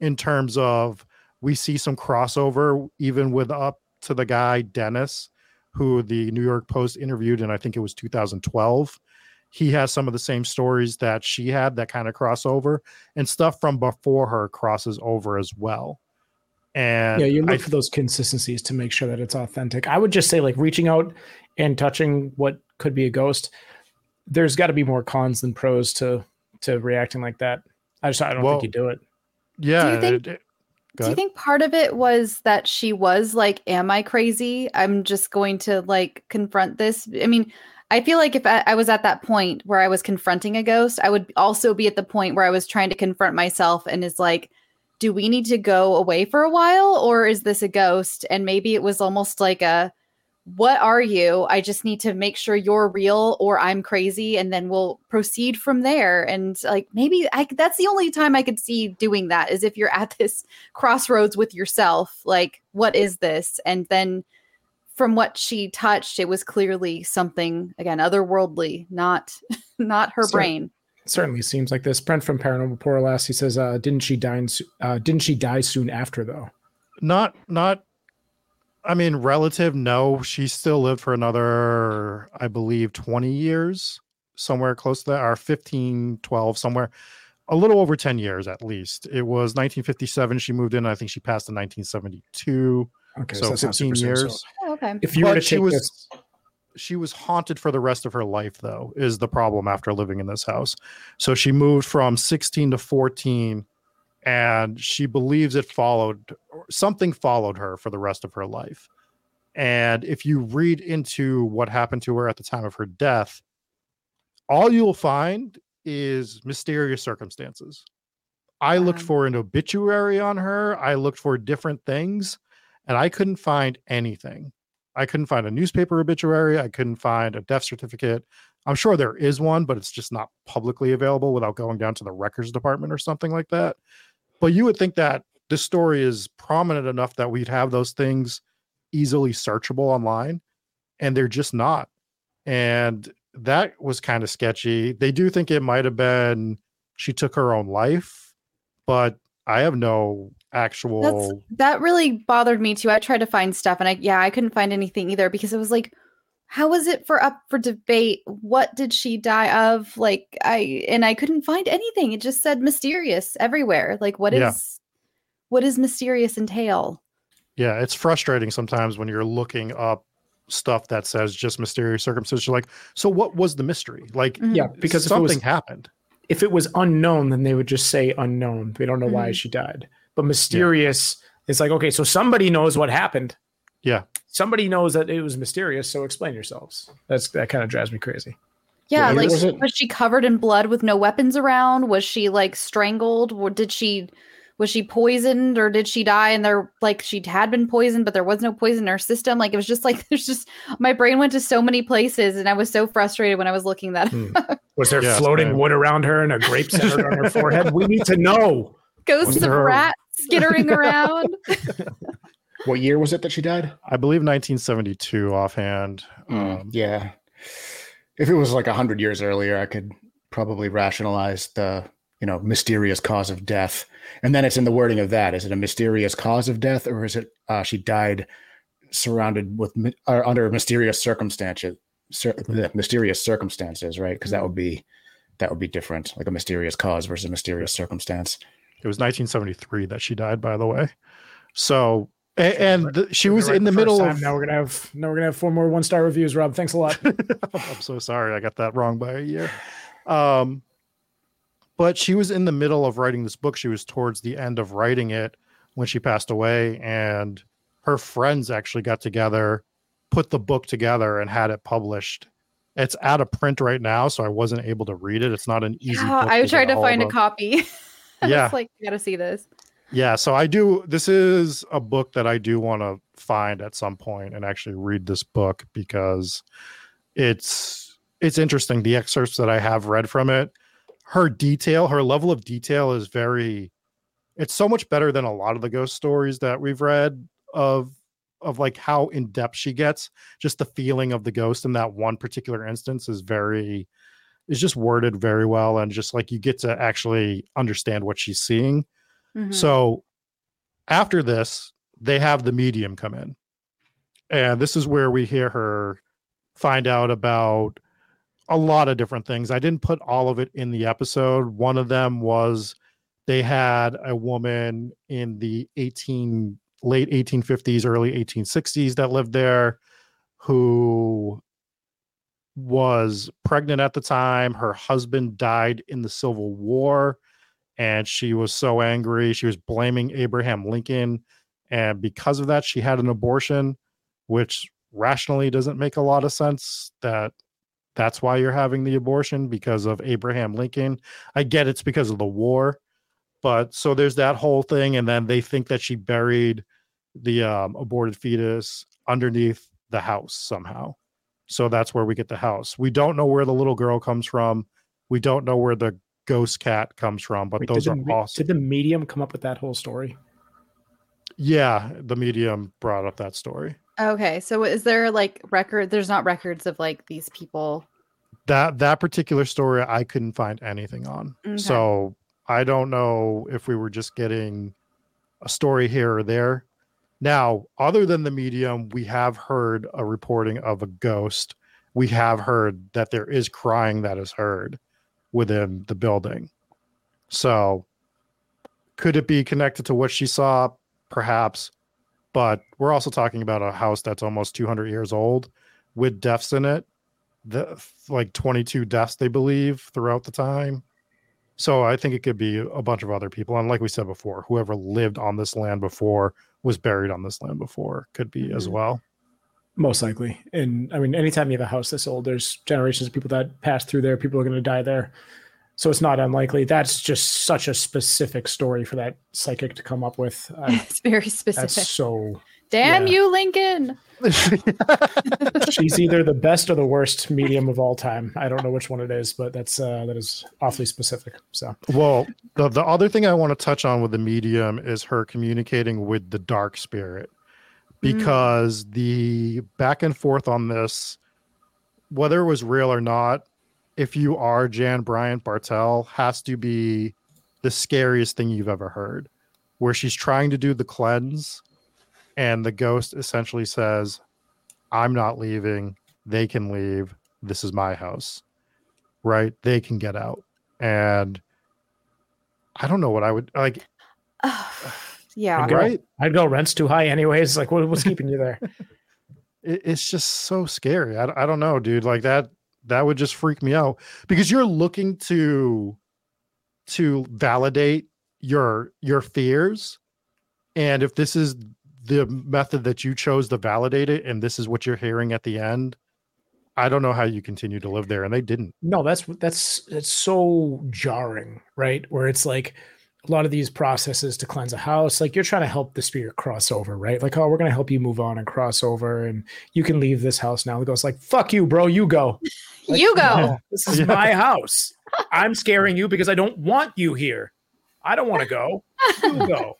in terms of, we see some crossover even with up to the guy, Dennis, who the New York Post interviewed, and I think it was two thousand twelve. He has some of the same stories that she had that kind of crossover, and stuff from before her crosses over as well. And yeah, you look I, for those consistencies to make sure that it's authentic. I would just say, like, reaching out and touching what could be a ghost, there's got to be more cons than pros to to reacting like that. I just I don't well, think you do it. Yeah. Do you think- it, it, Do you think part of it was that she was like, am I crazy? I'm just going to like confront this. I mean, I feel like if I, I was at that point where I was confronting a ghost, I would also be at the point where I was trying to confront myself and is like, do we need to go away for a while, or is this a ghost? And maybe it was almost like a, what are you? I just need to make sure you're real or I'm crazy, and then we'll proceed from there. And like, maybe I, that's the only time I could see doing that, is if you're at this crossroads with yourself, like, what is this? And then from what she touched, it was clearly something, again, otherworldly, not, not her so, brain. Certainly seems like this. Brent from Paranormal Poor Last, he says, uh, didn't she die? Uh, didn't she die soon after though? Not, not, I mean, relative, no. She still lived for another, I believe, twenty years, somewhere close to that, or fifteen, twelve, somewhere, a little over ten years at least. It was nineteen fifty-seven she moved in. I think she passed in nineteen seventy-two. Okay, so, so fifteen years. So. Oh, okay. If you but were to she was, this. She was haunted for the rest of her life, though, is the problem after living in this house. So she moved from sixteen to fourteen. And she believes it followed, something followed her for the rest of her life. And if you read into what happened to her at the time of her death, all you'll find is mysterious circumstances. I looked for an obituary on her. I looked for different things, and I couldn't find anything. I couldn't find a newspaper obituary. I couldn't find a death certificate. I'm sure there is one, but it's just not publicly available without going down to the records department or something like that. But you would think that this story is prominent enough that we'd have those things easily searchable online, and they're just not. And that was kind of sketchy. They do think it might have been she took her own life, but I have no actual. That's, that really bothered me too. I tried to find stuff and I, yeah, I couldn't find anything either because it was like, how is it for up for debate? What did she die of? Like I, and I couldn't find anything. It just said mysterious everywhere. Like what yeah. is, what is mysterious entail? Yeah. It's frustrating sometimes when you're looking up stuff that says just mysterious circumstances. You're like, so what was the mystery? Like, yeah, because something if it was, happened. If it was unknown, then they would just say unknown. They don't know mm-hmm. why she died, but mysterious. Yeah. It's like, okay, so somebody knows what happened. Yeah. Somebody knows that it was mysterious. So explain yourselves. That's that kind of drives me crazy. Yeah. Like, was, was she covered in blood with no weapons around? Was she like strangled? Or did she, was she poisoned or did she die? And they're like, she had been poisoned, but there was no poison in her system. Like, it was just like, there's just, my brain went to so many places and I was so frustrated when I was looking that hmm. up. Was there yes, floating man. wood around her and a grape centered on her forehead? We need to know. Ghosts of rats skittering around. What year was it that she died? I believe nineteen seventy-two offhand. Mm, um, yeah. If it was like one hundred years earlier, I could probably rationalize the, you know, mysterious cause of death. And then it's in the wording of that. Is it a mysterious cause of death or is it uh, she died surrounded with or under mysterious circumstances, cir- mysterious circumstances, right? Because that would be that would be different, like a mysterious cause versus a mysterious circumstance. It was nineteen seventy-three that she died, by the way. So and, and the, she was right in the, the middle of now we're gonna have now we're gonna have four more one-star reviews. Rob, thanks a lot. I'm so sorry I got that wrong by a year. Um but she was in the middle of writing this book. She was towards the end of writing it when she passed away, and her friends actually got together, put the book together, and had it published. It's out of print right now, so I wasn't able to read it. It's not an easy yeah, book. I tried to, to find a copy. Yeah, like you gotta see this. Yeah, so I do. This is a book that I do want to find at some point and actually read this book because it's it's interesting. The excerpts that I have read from it, her detail, her level of detail is very. It's so much better than a lot of the ghost stories that we've read of of like how in depth she gets. Just the feeling of the ghost in that one particular instance is very is just worded very well, and just like you get to actually understand what she's seeing. Mm-hmm. So after this, they have the medium come in. And this is where we hear her find out about a lot of different things. I didn't put all of it in the episode. One of them was they had a woman in the eighteen late eighteen fifties, early eighteen sixties that lived there who was pregnant at the time. Her husband died in the Civil War. And she was so angry. She was blaming Abraham Lincoln. And because of that, she had an abortion, which rationally doesn't make a lot of sense that that's why you're having the abortion, because of Abraham Lincoln. I get it's because of the war. But so there's that whole thing. And then they think that she buried the um, aborted fetus underneath the house somehow. So that's where we get the house. We don't know where the little girl comes from. We don't know where the ghost cat comes from, but Wait, those are the, awesome. Did the medium come up with that whole story? Yeah, the medium brought up that story. Okay, so is there like record? There's not records of like these people. That that particular story, I couldn't find anything on. Okay. So I don't know if we were just getting a story here or there. Now, other than the medium, we have heard a reporting of a ghost. We have heard that there is crying that is heard within the building. So could it be connected to what she saw? Perhaps, but we're also talking about a house that's almost two hundred years old with deaths in it, the like twenty-two deaths they believe throughout the time. So I think it could be a bunch of other people, and like we said before, whoever lived on this land before, was buried on this land before, could be mm-hmm. as well. Most likely. And I mean, anytime you have a house this old, there's generations of people that pass through there. People are going to die there. So it's not unlikely. That's just such a specific story for that psychic to come up with. Uh, it's very specific. That's so damn yeah. you, Lincoln. She's either the best or the worst medium of all time. I don't know which one it is, but that's uh, that is awfully specific. So, well, the, the other thing I want to touch on with the medium is her communicating with the dark spirit. Because the back and forth on this, whether it was real or not, if you are Jan Bryant Bartell, has to be the scariest thing you've ever heard. where she's trying to do the cleanse, and the ghost essentially says, I'm not leaving. They can leave. This is my house, right? They can get out. And I don't know what I would like. Oh, yeah. Right. I'd go rent's too high anyways. Like what, what's keeping you there? it, it's just so scary. I, I don't know, dude, like that, that would just freak me out because you're looking to, to validate your, your fears. And if this is the method that you chose to validate it, and this is what you're hearing at the end, I don't know how you continue to live there. And they didn't. No, that's, that's, it's so jarring, right? Where it's like a lot of these processes to cleanse a house, like you're trying to help the spirit cross over, right? Like, oh, we're going to help you move on and cross over and you can leave this house now. The ghost's like, fuck you, bro. You go. Like, you go. This is yeah. my house. I'm scaring you because I don't want you here. I don't want to go. You go.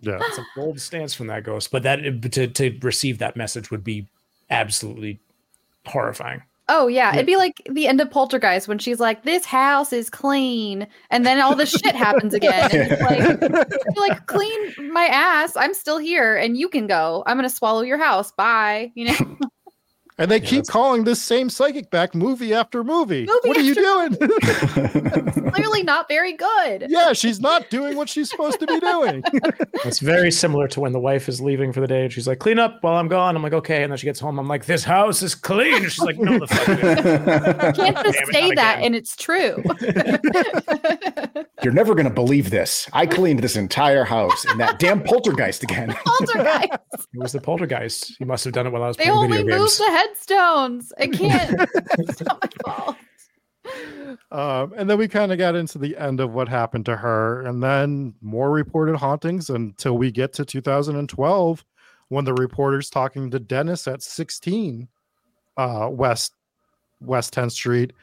Yeah. It's a bold stance from that ghost, but that to, to receive that message would be absolutely horrifying. Oh yeah. It'd be like the end of Poltergeist when she's like, this house is clean, and then all this shit happens again. And it's like, it's like, clean my ass. I'm still here and you can go. I'm gonna swallow your house. Bye. You know? And they yeah, keep calling this same psychic back movie after movie. movie what after- are you doing? It's clearly not very good. Yeah, she's not doing what she's supposed to be doing. It's very similar to when the wife is leaving for the day and she's like, clean up while I'm gone. I'm like, okay. And then she gets home. I'm like, this house is clean. And she's like, no, the fuck. You can't just Damn, say that again. And it's true. You're never going to believe this. I cleaned this entire house and that damn poltergeist again. Poltergeist. It was the poltergeist. He must have done it while I was they playing video games. The headstones. I can't. It's not my fault. Um, and then we kind of got into the end of what happened to her, and then more reported hauntings until we get to two thousand twelve, when the reporter's talking to Dennis at sixteen uh, West West tenth Street,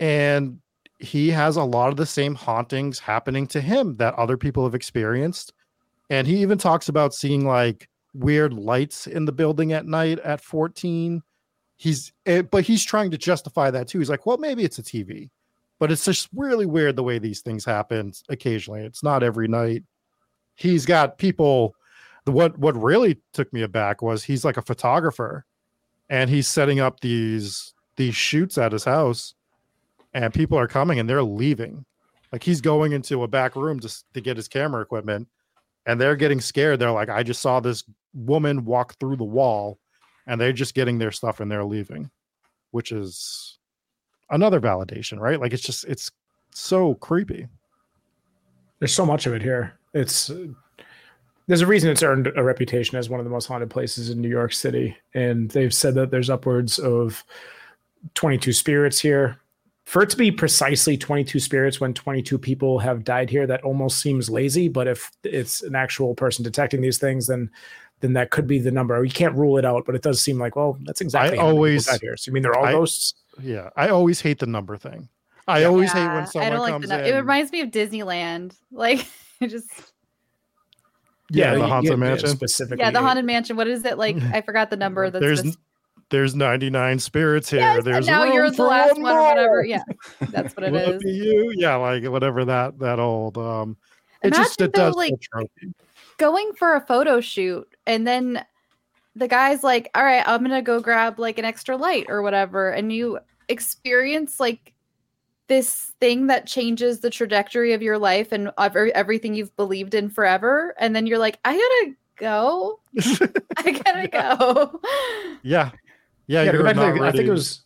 and he has a lot of the same hauntings happening to him that other people have experienced, and he even talks about seeing like weird lights in the building at night at fourteen. He's it, but he's trying to justify that too. He's like, well, maybe it's a T V, but it's just really weird the way these things happen occasionally. It's not every night. He's got people. What what really took me aback was he's like a photographer, and he's setting up these these shoots at his house, and people are coming and they're leaving. Like he's going into a back room to to get his camera equipment, and they're getting scared. They're like, I just saw this woman walk through the wall, and they're just getting their stuff and they're leaving, which is another validation, right? Like it's just, it's so creepy. There's so much of it here. It's, there's a reason it's earned a reputation as one of the most haunted places in New York City. And they've said that there's upwards of twenty-two spirits here. For it to be precisely twenty-two spirits when twenty-two people have died here, that almost seems lazy. But if it's an actual person detecting these things, then then that could be the number. You can't rule it out, but it does seem like, well, that's exactly. I always here. So you mean they're all I, ghosts? Yeah, I always hate the number thing. I yeah, always hate when someone I don't like comes the in. It reminds me of Disneyland. Like it just. Yeah, yeah the Haunted you, Mansion specifically. Yeah, the Haunted Mansion. What is it like? I forgot the number. That's There's. Just- There's ninety-nine spirits here. Yes, There's now you're the last one, one or whatever. Yeah, that's what it Will is. It be you? Yeah, like whatever that that old. Um, it Imagine just it though, does like going for a photo shoot, and then the guy's like, "All right, I'm gonna go grab like an extra light or whatever," and you experience like this thing that changes the trajectory of your life and of everything you've believed in forever, and then you're like, "I gotta go. I gotta yeah. go." Yeah. Yeah, yeah you're not the, I think it was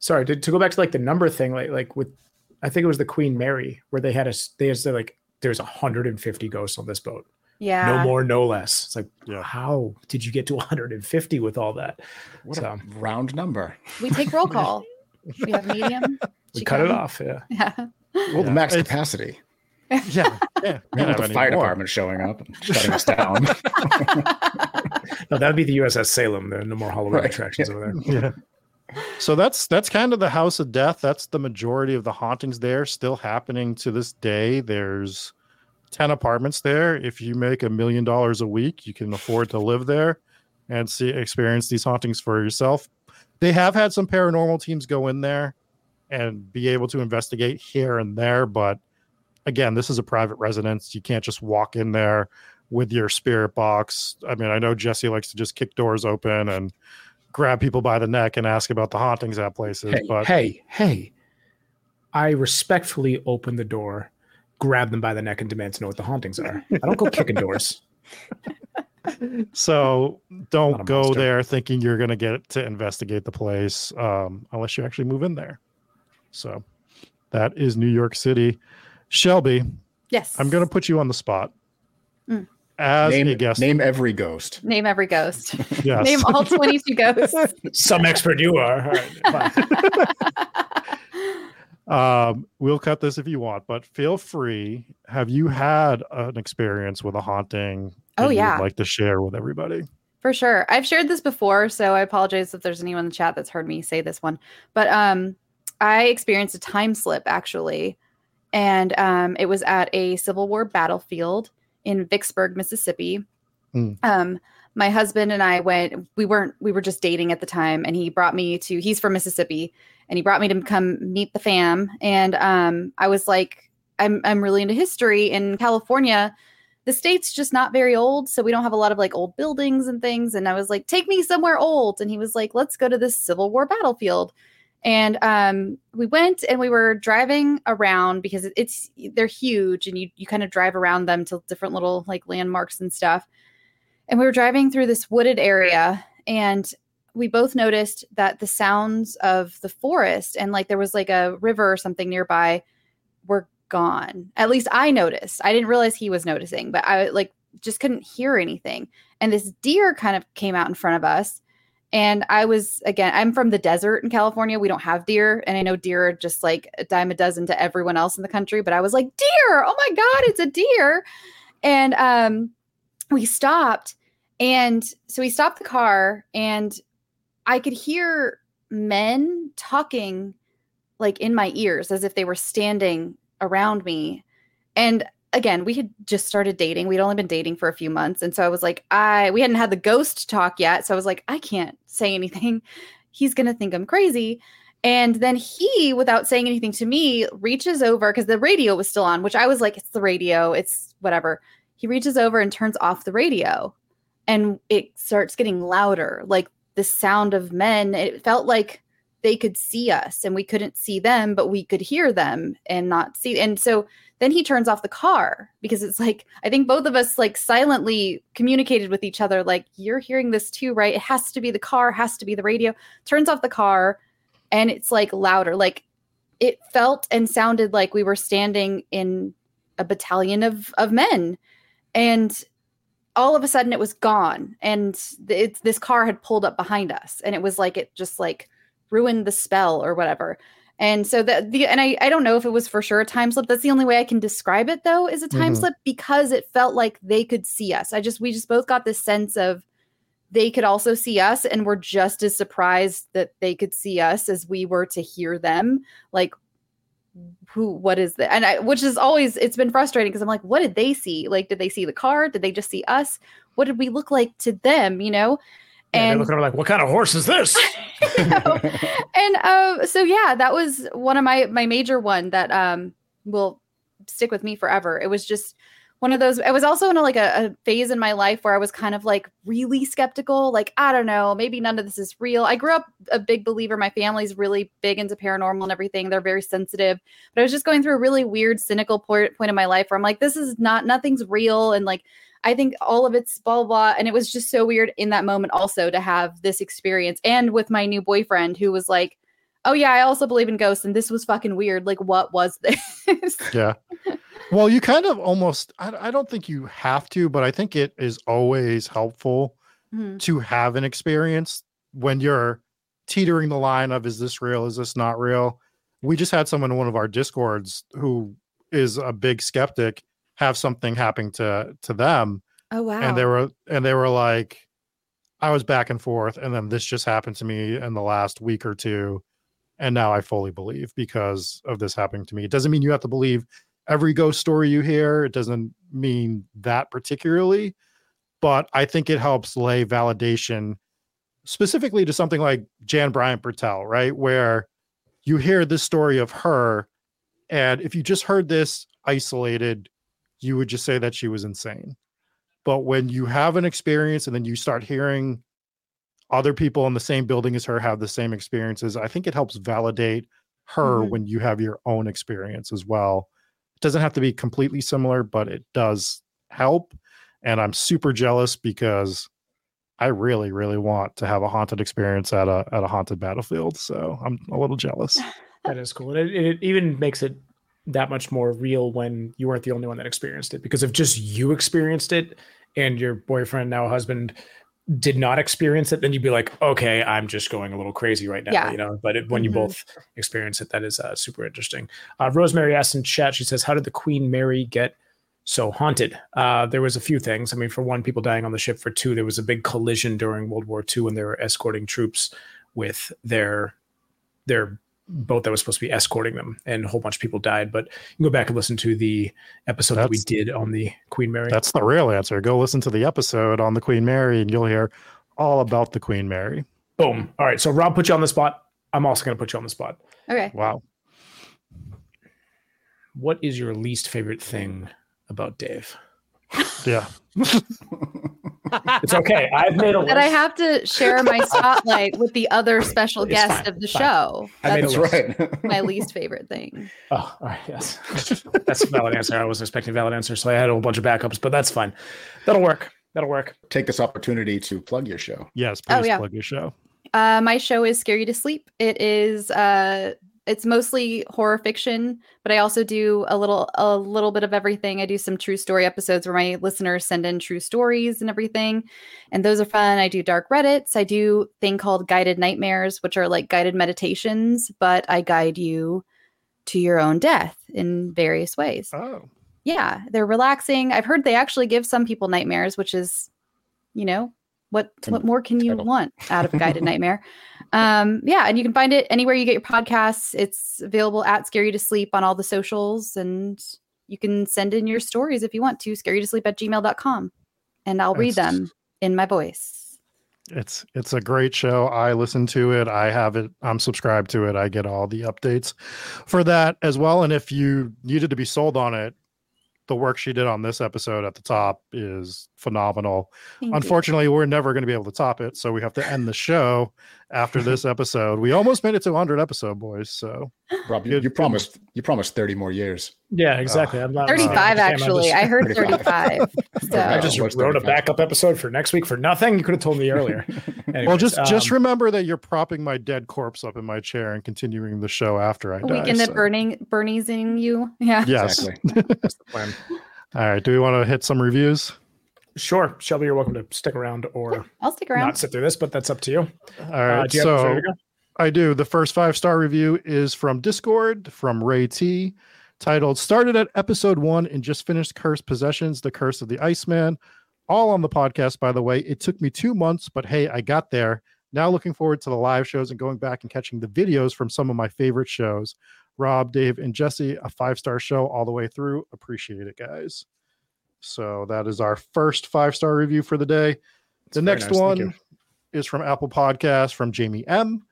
sorry to, to go back to like the number thing, like like with I think it was the Queen Mary where they had a they had said like there's one hundred fifty ghosts on this boat. Yeah, no more, no less. It's like yeah. how did you get to one hundred fifty with all that? What so, a round number. We take roll call. We have medium. We Chicago. Cut it off. Yeah. Yeah. Well, yeah. the max it's, capacity. Yeah, yeah. Not with the fire anymore. Department showing up and shutting us down. No, that would be the U S S Salem. There are no more Halloween right. attractions yeah. over there. Yeah. So that's that's kind of the House of Death. That's the majority of the hauntings there, still happening to this day. There's ten apartments there. If you make a million dollars a week, you can afford to live there and see experience these hauntings for yourself. They have had some paranormal teams go in there and be able to investigate here and there, but again, this is a private residence. You can't just walk in there with your spirit box. I mean, I know Jesse likes to just kick doors open and grab people by the neck and ask about the hauntings at places. Hey, but hey, hey, I respectfully open the door, grab them by the neck, and demand to know what the hauntings are. I don't go kicking doors. So don't go monster. there thinking you're going to get to investigate the place um, unless you actually move in there. So that is New York City. Shelby. Yes. I'm going to put you on the spot. Mm. As name, a guest. Name every ghost. Name every ghost. Yes. Name all twenty-two ghosts. Some expert you are. All right, fine. um, we'll cut this if you want, but feel free. Have you had an experience with a haunting? Oh, yeah. I'd like to share with everybody. For sure. I've shared this before, so I apologize if there's anyone in the chat that's heard me say this one. But um, I experienced a time slip, actually. And um, it was at a Civil War battlefield in Vicksburg, Mississippi. Mm. Um, my husband and I went, we weren't, we were just dating at the time. And he brought me to, he's from Mississippi, and he brought me to come meet the fam. And um, I was like, I'm I'm really into history in California. The state's just not very old, so we don't have a lot of like old buildings and things. And I was like, take me somewhere old. And he was like, let's go to this Civil War battlefield. And um, we went and we were driving around because it's they're huge, and you you kind of drive around them to different little like landmarks and stuff. And we were driving through this wooded area, and we both noticed that the sounds of the forest and like there was like a river or something nearby were gone. At least I noticed. I didn't realize he was noticing, but I like just couldn't hear anything. And this deer kind of came out in front of us. And I was, again, I'm from the desert in California. We don't have deer. And I know deer are just like a dime a dozen to everyone else in the country. But I was like, deer, oh my God, it's a deer. And um, we stopped. And so we stopped the car, and I could hear men talking like in my ears as if they were standing around me. And again, we had just started dating. We'd only been dating for a few months. And so I was like, I, we hadn't had the ghost talk yet. So I was like, I can't say anything. He's going to think I'm crazy. And then he, without saying anything to me, reaches over, because the radio was still on, which I was like, it's the radio, it's whatever. He reaches over and turns off the radio, and it starts getting louder. Like the sound of men, it felt like they could see us and we couldn't see them, but we could hear them and not see. And so then he turns off the car, because it's like, I think both of us like silently communicated with each other. Like, you're hearing this too, right? It has to be the car, has to be the radio. Turns off the car, and it's like louder. Like it felt and sounded like we were standing in a battalion of, of men. And all of a sudden it was gone. And it's, this car had pulled up behind us, and it was like, it just like ruined the spell or whatever. And so the, the and I, I don't know if it was for sure a time slip. That's the only way I can describe it, though, is a time mm-hmm. slip, because it felt like they could see us. I just, we just both got this sense of they could also see us, and we're just as surprised that they could see us as we were to hear them. Like, who, what is that? And I, which is always, it's been frustrating, because I'm like, what did they see? Like, did they see the car? Did they just see us? What did we look like to them? You know? And, and they look at her like, what kind of horse is this? You know? And uh, so, yeah, that was one of my, my major one that um, will stick with me forever. It was just one of those. I was also in a, like a, a phase in my life where I was kind of like really skeptical. Like, I don't know, maybe none of this is real. I grew up a big believer. My family's really big into paranormal and everything. They're very sensitive. But I was just going through a really weird, cynical point, point in my life where I'm like, this is not, nothing's real. And like, I think all of it's blah, blah. And it was just so weird in that moment also to have this experience. And with my new boyfriend, who was like, oh yeah, I also believe in ghosts, and this was fucking weird. Like, what was this? Yeah. Well, you kind of almost, I, I don't think you have to, but I think it is always helpful mm-hmm. to have an experience when you're teetering the line of, is this real? Is this not real? We just had someone in one of our Discords who is a big skeptic have something happen to to them. Oh wow. And they were and they were like, I was back and forth, and then this just happened to me in the last week or two, and now I fully believe because of this happening to me. It doesn't mean you have to believe every ghost story you hear. It doesn't mean that particularly, but I think it helps lay validation specifically to something like Jan Bryant Bartell, right? Where you hear this story of her, And if you just heard this isolated, you would just say that she was insane. But when you have an experience and then you start hearing other people in the same building as her have the same experiences, I think it helps validate her mm-hmm. when you have your own experience as well. It doesn't have to be completely similar, but it does help. And I'm super jealous because I really, really want to have a haunted experience at a at a haunted battlefield. So I'm a little jealous. That is cool. And it, it even makes it that much more real when you weren't the only one that experienced it, because if just you experienced it and your boyfriend, now husband, did not experience it, then you'd be like, okay, I'm just going a little crazy right now, yeah. you know, but it, when mm-hmm. you both experience it, that is uh, super interesting. Uh, Rosemary asked in chat, she says, how did the Queen Mary get so haunted? Uh, there was a few things. I mean, for one, people dying on the ship. For two, there was a big collision during World War Two when they were escorting troops with their, their boat that was supposed to be escorting them, and a whole bunch of people died. But you can go back and listen to the episode that's, that we did on the Queen Mary. That's the real answer. Go listen to the episode on the Queen Mary and you'll hear all about the Queen Mary. Boom. All right. So Rob put you on the spot. I'm also going to put you on the spot. Okay. Wow. What is your least favorite thing about Dave? Yeah. It's okay. I've made a list. But I have to share my spotlight with the other special it's guest fine, of the fine. show. That's I mean, that's right. My least favorite thing. Oh, all right. Yes. That's a valid answer. I wasn't expecting a valid answer, so I had a whole bunch of backups, but that's fine. That'll work. That'll work. Take this opportunity to plug your show. Yes, please oh, yeah. plug your show. Uh, my show is Scare You To Sleep. It is... Uh, It's mostly horror fiction, but I also do a little a little bit of everything. I do some true story episodes where my listeners send in true stories and everything, and those are fun. I do dark Reddits. I do a thing called guided nightmares, which are like guided meditations, but I guide you to your own death in various ways. Oh. Yeah, they're relaxing. I've heard they actually give some people nightmares, which is, you know, What what more can you want out of a guided nightmare? Um, yeah, and you can find it anywhere you get your podcasts. It's available at Scare You To Sleep on all the socials, and you can send in your stories if you want to, scare you to sleep at gmail dot com, and I'll read them in my voice. It's it's a great show. I listen to it. I have it. I'm subscribed to it. I get all the updates for that as well. And if you needed to be sold on it, the work she did on this episode at the top is phenomenal. Thank Unfortunately, you. We're never going to be able to top it, so we have to end the show after this episode. We almost made it to one hundred episode, boys. So, Rob, you, you promised you promised thirty more years. Yeah, exactly. Uh, I'm not thirty-five. Uh, actually, just, I heard thirty-five. So. I just wrote thirty-five. A backup episode for next week for nothing. You could have told me earlier. Anyways, well, just um, just remember that you're propping my dead corpse up in my chair and continuing the show after I die. Weekend so. At burning, Bernie's in you. Yeah. Yes. Exactly. That's the plan. All right. Do we want to hit some reviews? Sure. Shelby, you're welcome to stick around or yeah, I'll stick around. Not sit through this, but that's up to you. All right. Uh, do you so have to go? I do. The first five-star review is from Discord, from Ray T, titled Started at Episode one and just finished Cursed Possessions, The Curse of the Iceman. All on the podcast, by the way. It took me two months, but hey, I got there. Now looking forward to the live shows and going back and catching the videos from some of my favorite shows. Rob, Dave, and Jesse, a five-star show all the way through. Appreciate it, guys. So that is our first five-star review for the day. The next one is from Apple Podcasts, from Jamie M.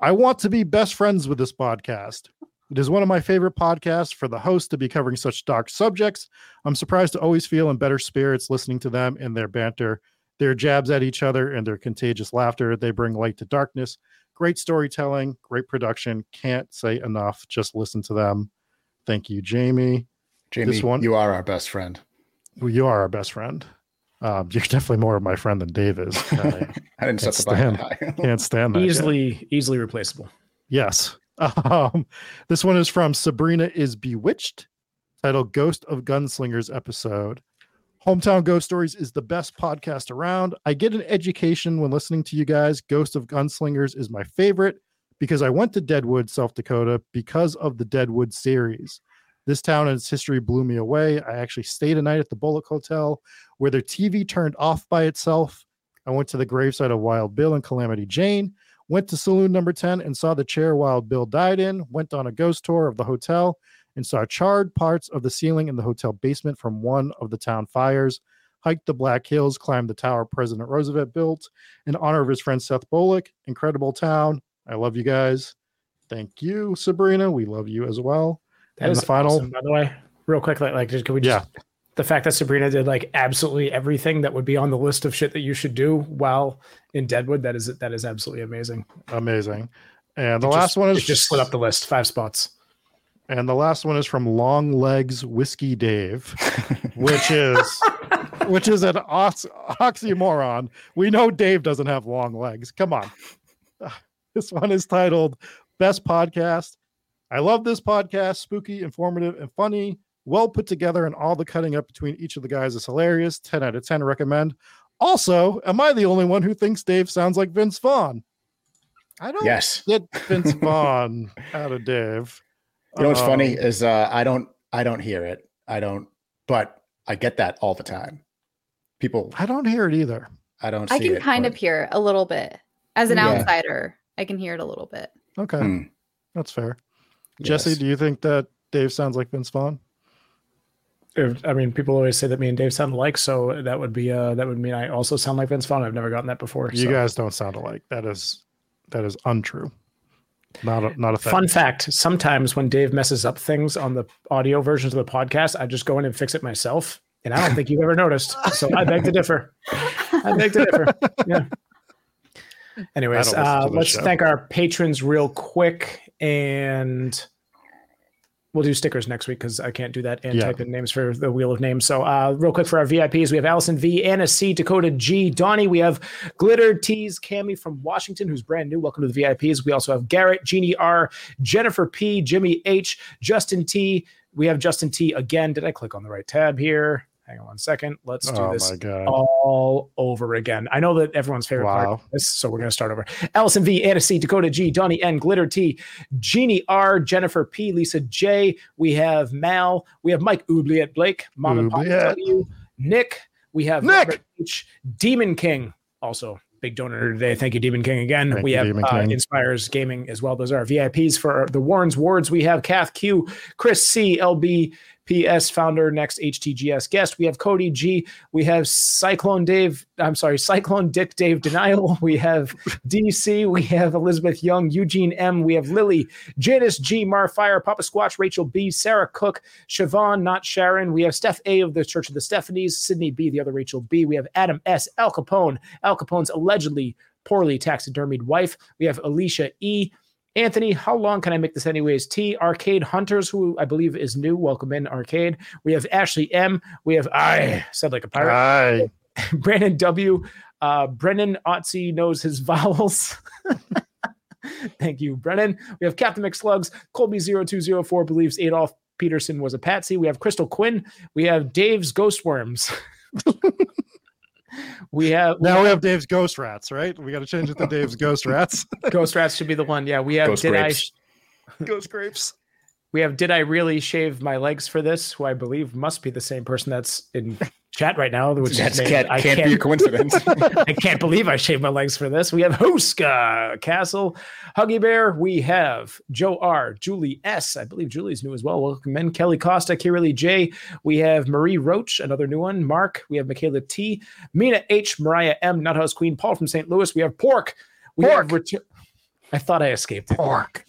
I want to be best friends with this podcast. It is one of my favorite podcasts. For the host to be covering such dark subjects, I'm surprised to always feel in better spirits listening to them and their banter, their jabs at each other, and their contagious laughter. They bring light to darkness. Great storytelling, great production. Can't say enough. Just listen to them. Thank you, Jamie. Jamie, this one, you are our best friend. You are our best friend. Um, you're definitely more of my friend than Dave is. I, I didn't set the bar high. Can't stand that. Easily, yet. easily replaceable. Yes. Um, this one is from Sabrina Is Bewitched, titled Ghost of Gunslingers episode. Hometown Ghost Stories is the best podcast around. I get an education when listening to you guys. Ghost of Gunslingers is my favorite because I went to Deadwood, South Dakota, because of the Deadwood series. This town and its history blew me away. I actually stayed a night at the Bullock Hotel where their T V turned off by itself. I went to the gravesite of Wild Bill and Calamity Jane, went to Saloon Number ten and saw the chair Wild Bill died in, went on a ghost tour of the hotel and saw charred parts of the ceiling in the hotel basement from one of the town fires, hiked the Black Hills, climbed the tower President Roosevelt built in honor of his friend Seth Bullock. Incredible town. I love you guys. Thank you, Sabrina. We love you as well. That and was the final. Awesome, by the way, real quick, like, like can we just yeah. the fact that Sabrina did like absolutely everything that would be on the list of shit that you should do while in Deadwood. That is that is absolutely amazing. Amazing. And the it last just, one is just slid up the list five spots. And the last one is from Long Legs Whiskey Dave, which is which is an ox- oxymoron. We know Dave doesn't have long legs. Come on. This one is titled Best Podcast. I love this podcast. Spooky, informative, and funny. Well put together, and all the cutting up between each of the guys is hilarious. ten out of ten recommend. Also, am I the only one who thinks Dave sounds like Vince Vaughn? I don't yes. get Vince Vaughn out of Dave. You know what's um, funny is uh, I don't I don't hear it. I don't, but I get that all the time. People, I don't hear it either. I don't. See I can it, kind but... of hear it a little bit as an yeah. outsider. I can hear it a little bit. Okay, hmm. that's fair. Yes. Jesse, do you think that Dave sounds like Vince Vaughn? If, I mean, people always say that me and Dave sound alike, so that would be uh, that would mean I also sound like Vince Vaughn. I've never gotten that before. You so. guys don't sound alike. That is that is untrue. Not a, not a thing. Fun fact. Sometimes when Dave messes up things on the audio versions of the podcast, I just go in and fix it myself. And I don't think you've ever noticed. So I beg to differ. I beg to differ. Yeah. Anyways, uh, let's show. thank our patrons real quick. And we'll do stickers next week because I can't do that and yeah. type in names for the wheel of names. So uh, real quick for our V I Ps, we have Allison V, Anna C, Dakota G, Donnie. We have Glitter T's, Cammy from Washington, who's brand new. Welcome to the V I Ps. We also have Garrett, Jeannie R, Jennifer P, Jimmy H, Justin T. We have Justin T again. Did I click on the right tab here? Hang on one second. Let's do oh this all over again. I know that everyone's favorite wow. part of this, so we're going to start over. Allison V, Anna C, Dakota G, Donnie N, Glitter T, Jeannie R, Jennifer P, Lisa J. We have Mal. We have Mike Oubliette Blake, Mom and Pop W, Nick. We have Nick Robert H, Demon King, also big donor today. Thank you, Demon King, again. Thank we you, have uh, Inspires Gaming as well. Those are our V I Ps. For the Warren's Wards, we have Kath Q, Chris C, L B, P S founder, next H T G S guest. We have Cody G. We have Cyclone Dave. I'm sorry, Cyclone Dick Dave Denial. We have D C. We have Elizabeth Young, Eugene M. We have Lily, Janice G, Mar Fire, Papa Squatch, Rachel B, Sarah Cook, Siobhan, not Sharon. We have Steph A of the Church of the Stephanies, Sydney B, the other Rachel B. We have Adam S, Al Capone, Al Capone's allegedly poorly taxidermied wife. We have Alicia E, Anthony, how long can I make this anyways? T, Arcade Hunters, who I believe is new. Welcome in, Arcade. We have Ashley M. We have I, said like a pirate. Aye. Brandon W. Uh, Brennan Otzi knows his vowels. Thank you, Brennan. We have Captain McSlugs. Colby zero two zero four believes Adolf Peterson was a patsy. We have Crystal Quinn. We have Dave's Ghost Worms. We have now we, we have Dave's Ghost Rats, right? We got to change it to Dave's Ghost Rats. Ghost Rats should be the one. Yeah, we have Ghost did grapes. I Ghost Grapes. We have did I really shave my legs for this? Who I believe must be the same person that's in chat right now. Which that's is can't, I can't, can't be a coincidence. I can't believe I shaved my legs for this. We have Huska Castle, Huggy Bear. We have Joe R, Julie S. I believe Julie's new as well. Welcome in, Kelly Costa, Kirili J. We have Marie Roach, another new one. Mark. We have Michaela T, Mina H, Mariah M, Nuthouse Queen, Paul from Saint Louis. We have Pork. We Pork. Have Ret- I thought I escaped. Pork.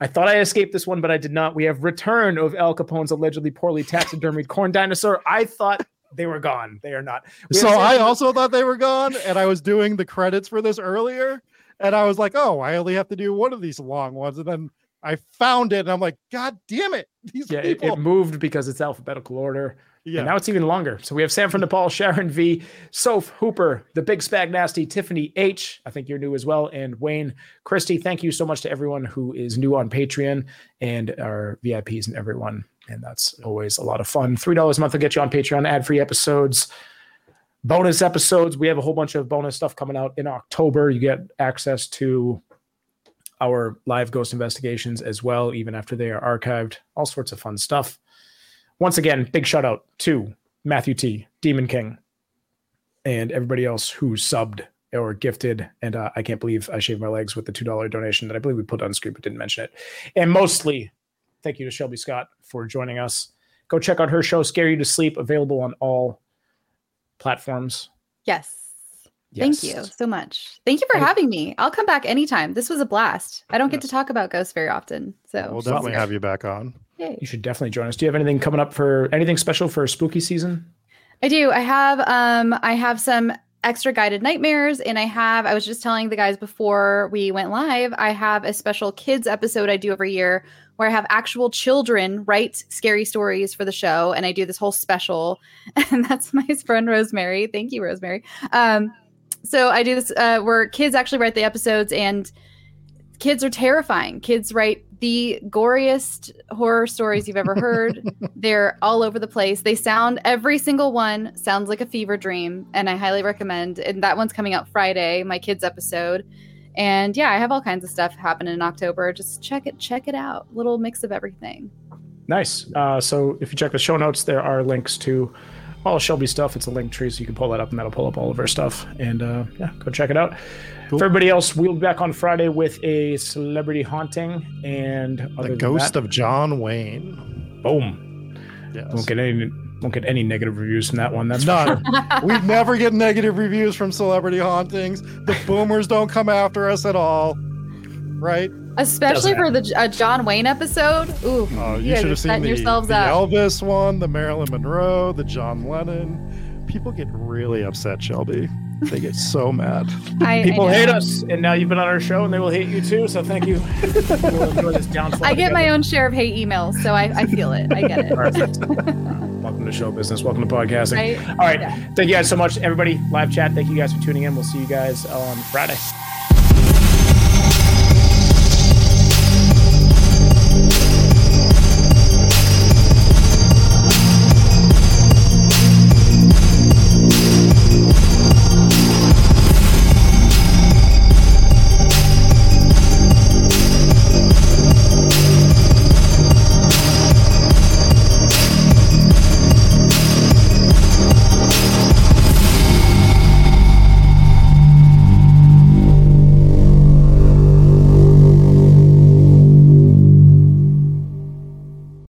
I thought I escaped this one, but I did not. We have return of Al Capone's allegedly poorly taxidermied corn dinosaur. I thought they were gone. They are not. We so I also thought they were gone, and I was doing the credits for this earlier, and I was like, oh, I only have to do one of these long ones, and then I found it, and I'm like, God damn it. These yeah, people. It, it moved because it's alphabetical order. Yeah. And now it's even longer. So we have Sam from Nepal, Sharon V, Soph Hooper, The Big Spag Nasty, Tiffany H. I think you're new as well. And Wayne Christie, thank you so much to everyone who is new on Patreon and our V I Ps and everyone. And that's always a lot of fun. three dollars a month will get you on Patreon, ad-free episodes, bonus episodes. We have a whole bunch of bonus stuff coming out in October. You get access to our live ghost investigations as well, even after they are archived. All sorts of fun stuff. Once again, big shout out to Matthew T, Demon King, and everybody else who subbed or gifted. And uh, I can't believe I shaved my legs with the two dollars donation that I believe we put on screen, but didn't mention it. And mostly, thank you to Shelby Scott for joining us. Go check out her show, Scare You To Sleep, available on all platforms. Yes. Yes. Thank you so much. Thank you for I, having me. I'll come back anytime. This was a blast. I don't yes. get to talk about ghosts very often. So we'll definitely have you back on. Yay. You should definitely join us. Do you have anything coming up for anything special for spooky season? I do. I have um I have some extra guided nightmares, and I have, I was just telling the guys before we went live, I have a special kids episode I do every year where I have actual children write scary stories for the show, and I do this whole special, and that's my friend Rosemary. Thank you, Rosemary. Um, so I do this uh, where kids actually write the episodes, and kids are terrifying. Kids write the goriest horror stories you've ever heard. They're all over the place. They sound, every single one sounds like a fever dream, and I highly recommend. And that one's coming out Friday, my kids episode. And yeah, I have all kinds of stuff happening in October. Just check it, check it out. Little mix of everything. Nice. Uh, so if you check the show notes, there are links to all Shelby stuff. It's a link tree, so you can pull that up, and that'll pull up all of her stuff. And uh, yeah, go check it out. Cool. For everybody else, we'll be back on Friday with a celebrity haunting and the ghost that, of John Wayne. Boom. Yes. Won't get any won't get any negative reviews from that one. That's none. We never get negative reviews from celebrity hauntings. The boomers don't come after us at all, right? Especially for the uh, John Wayne episode. Ooh, oh, you, you should have seen the, the Elvis one, the Marilyn Monroe, the John Lennon. People get really upset, Shelby. They get so mad. I, People I hate us, and now you've been on our show, and they will hate you too. So thank you. We'll enjoy this downfall. I get together. My own share of hate emails, so I, I feel it. I get it. Perfect. Welcome to show business. Welcome to podcasting. Right? All right, yeah. Thank you guys so much, everybody. Live chat. Thank you guys for tuning in. We'll see you guys on Friday.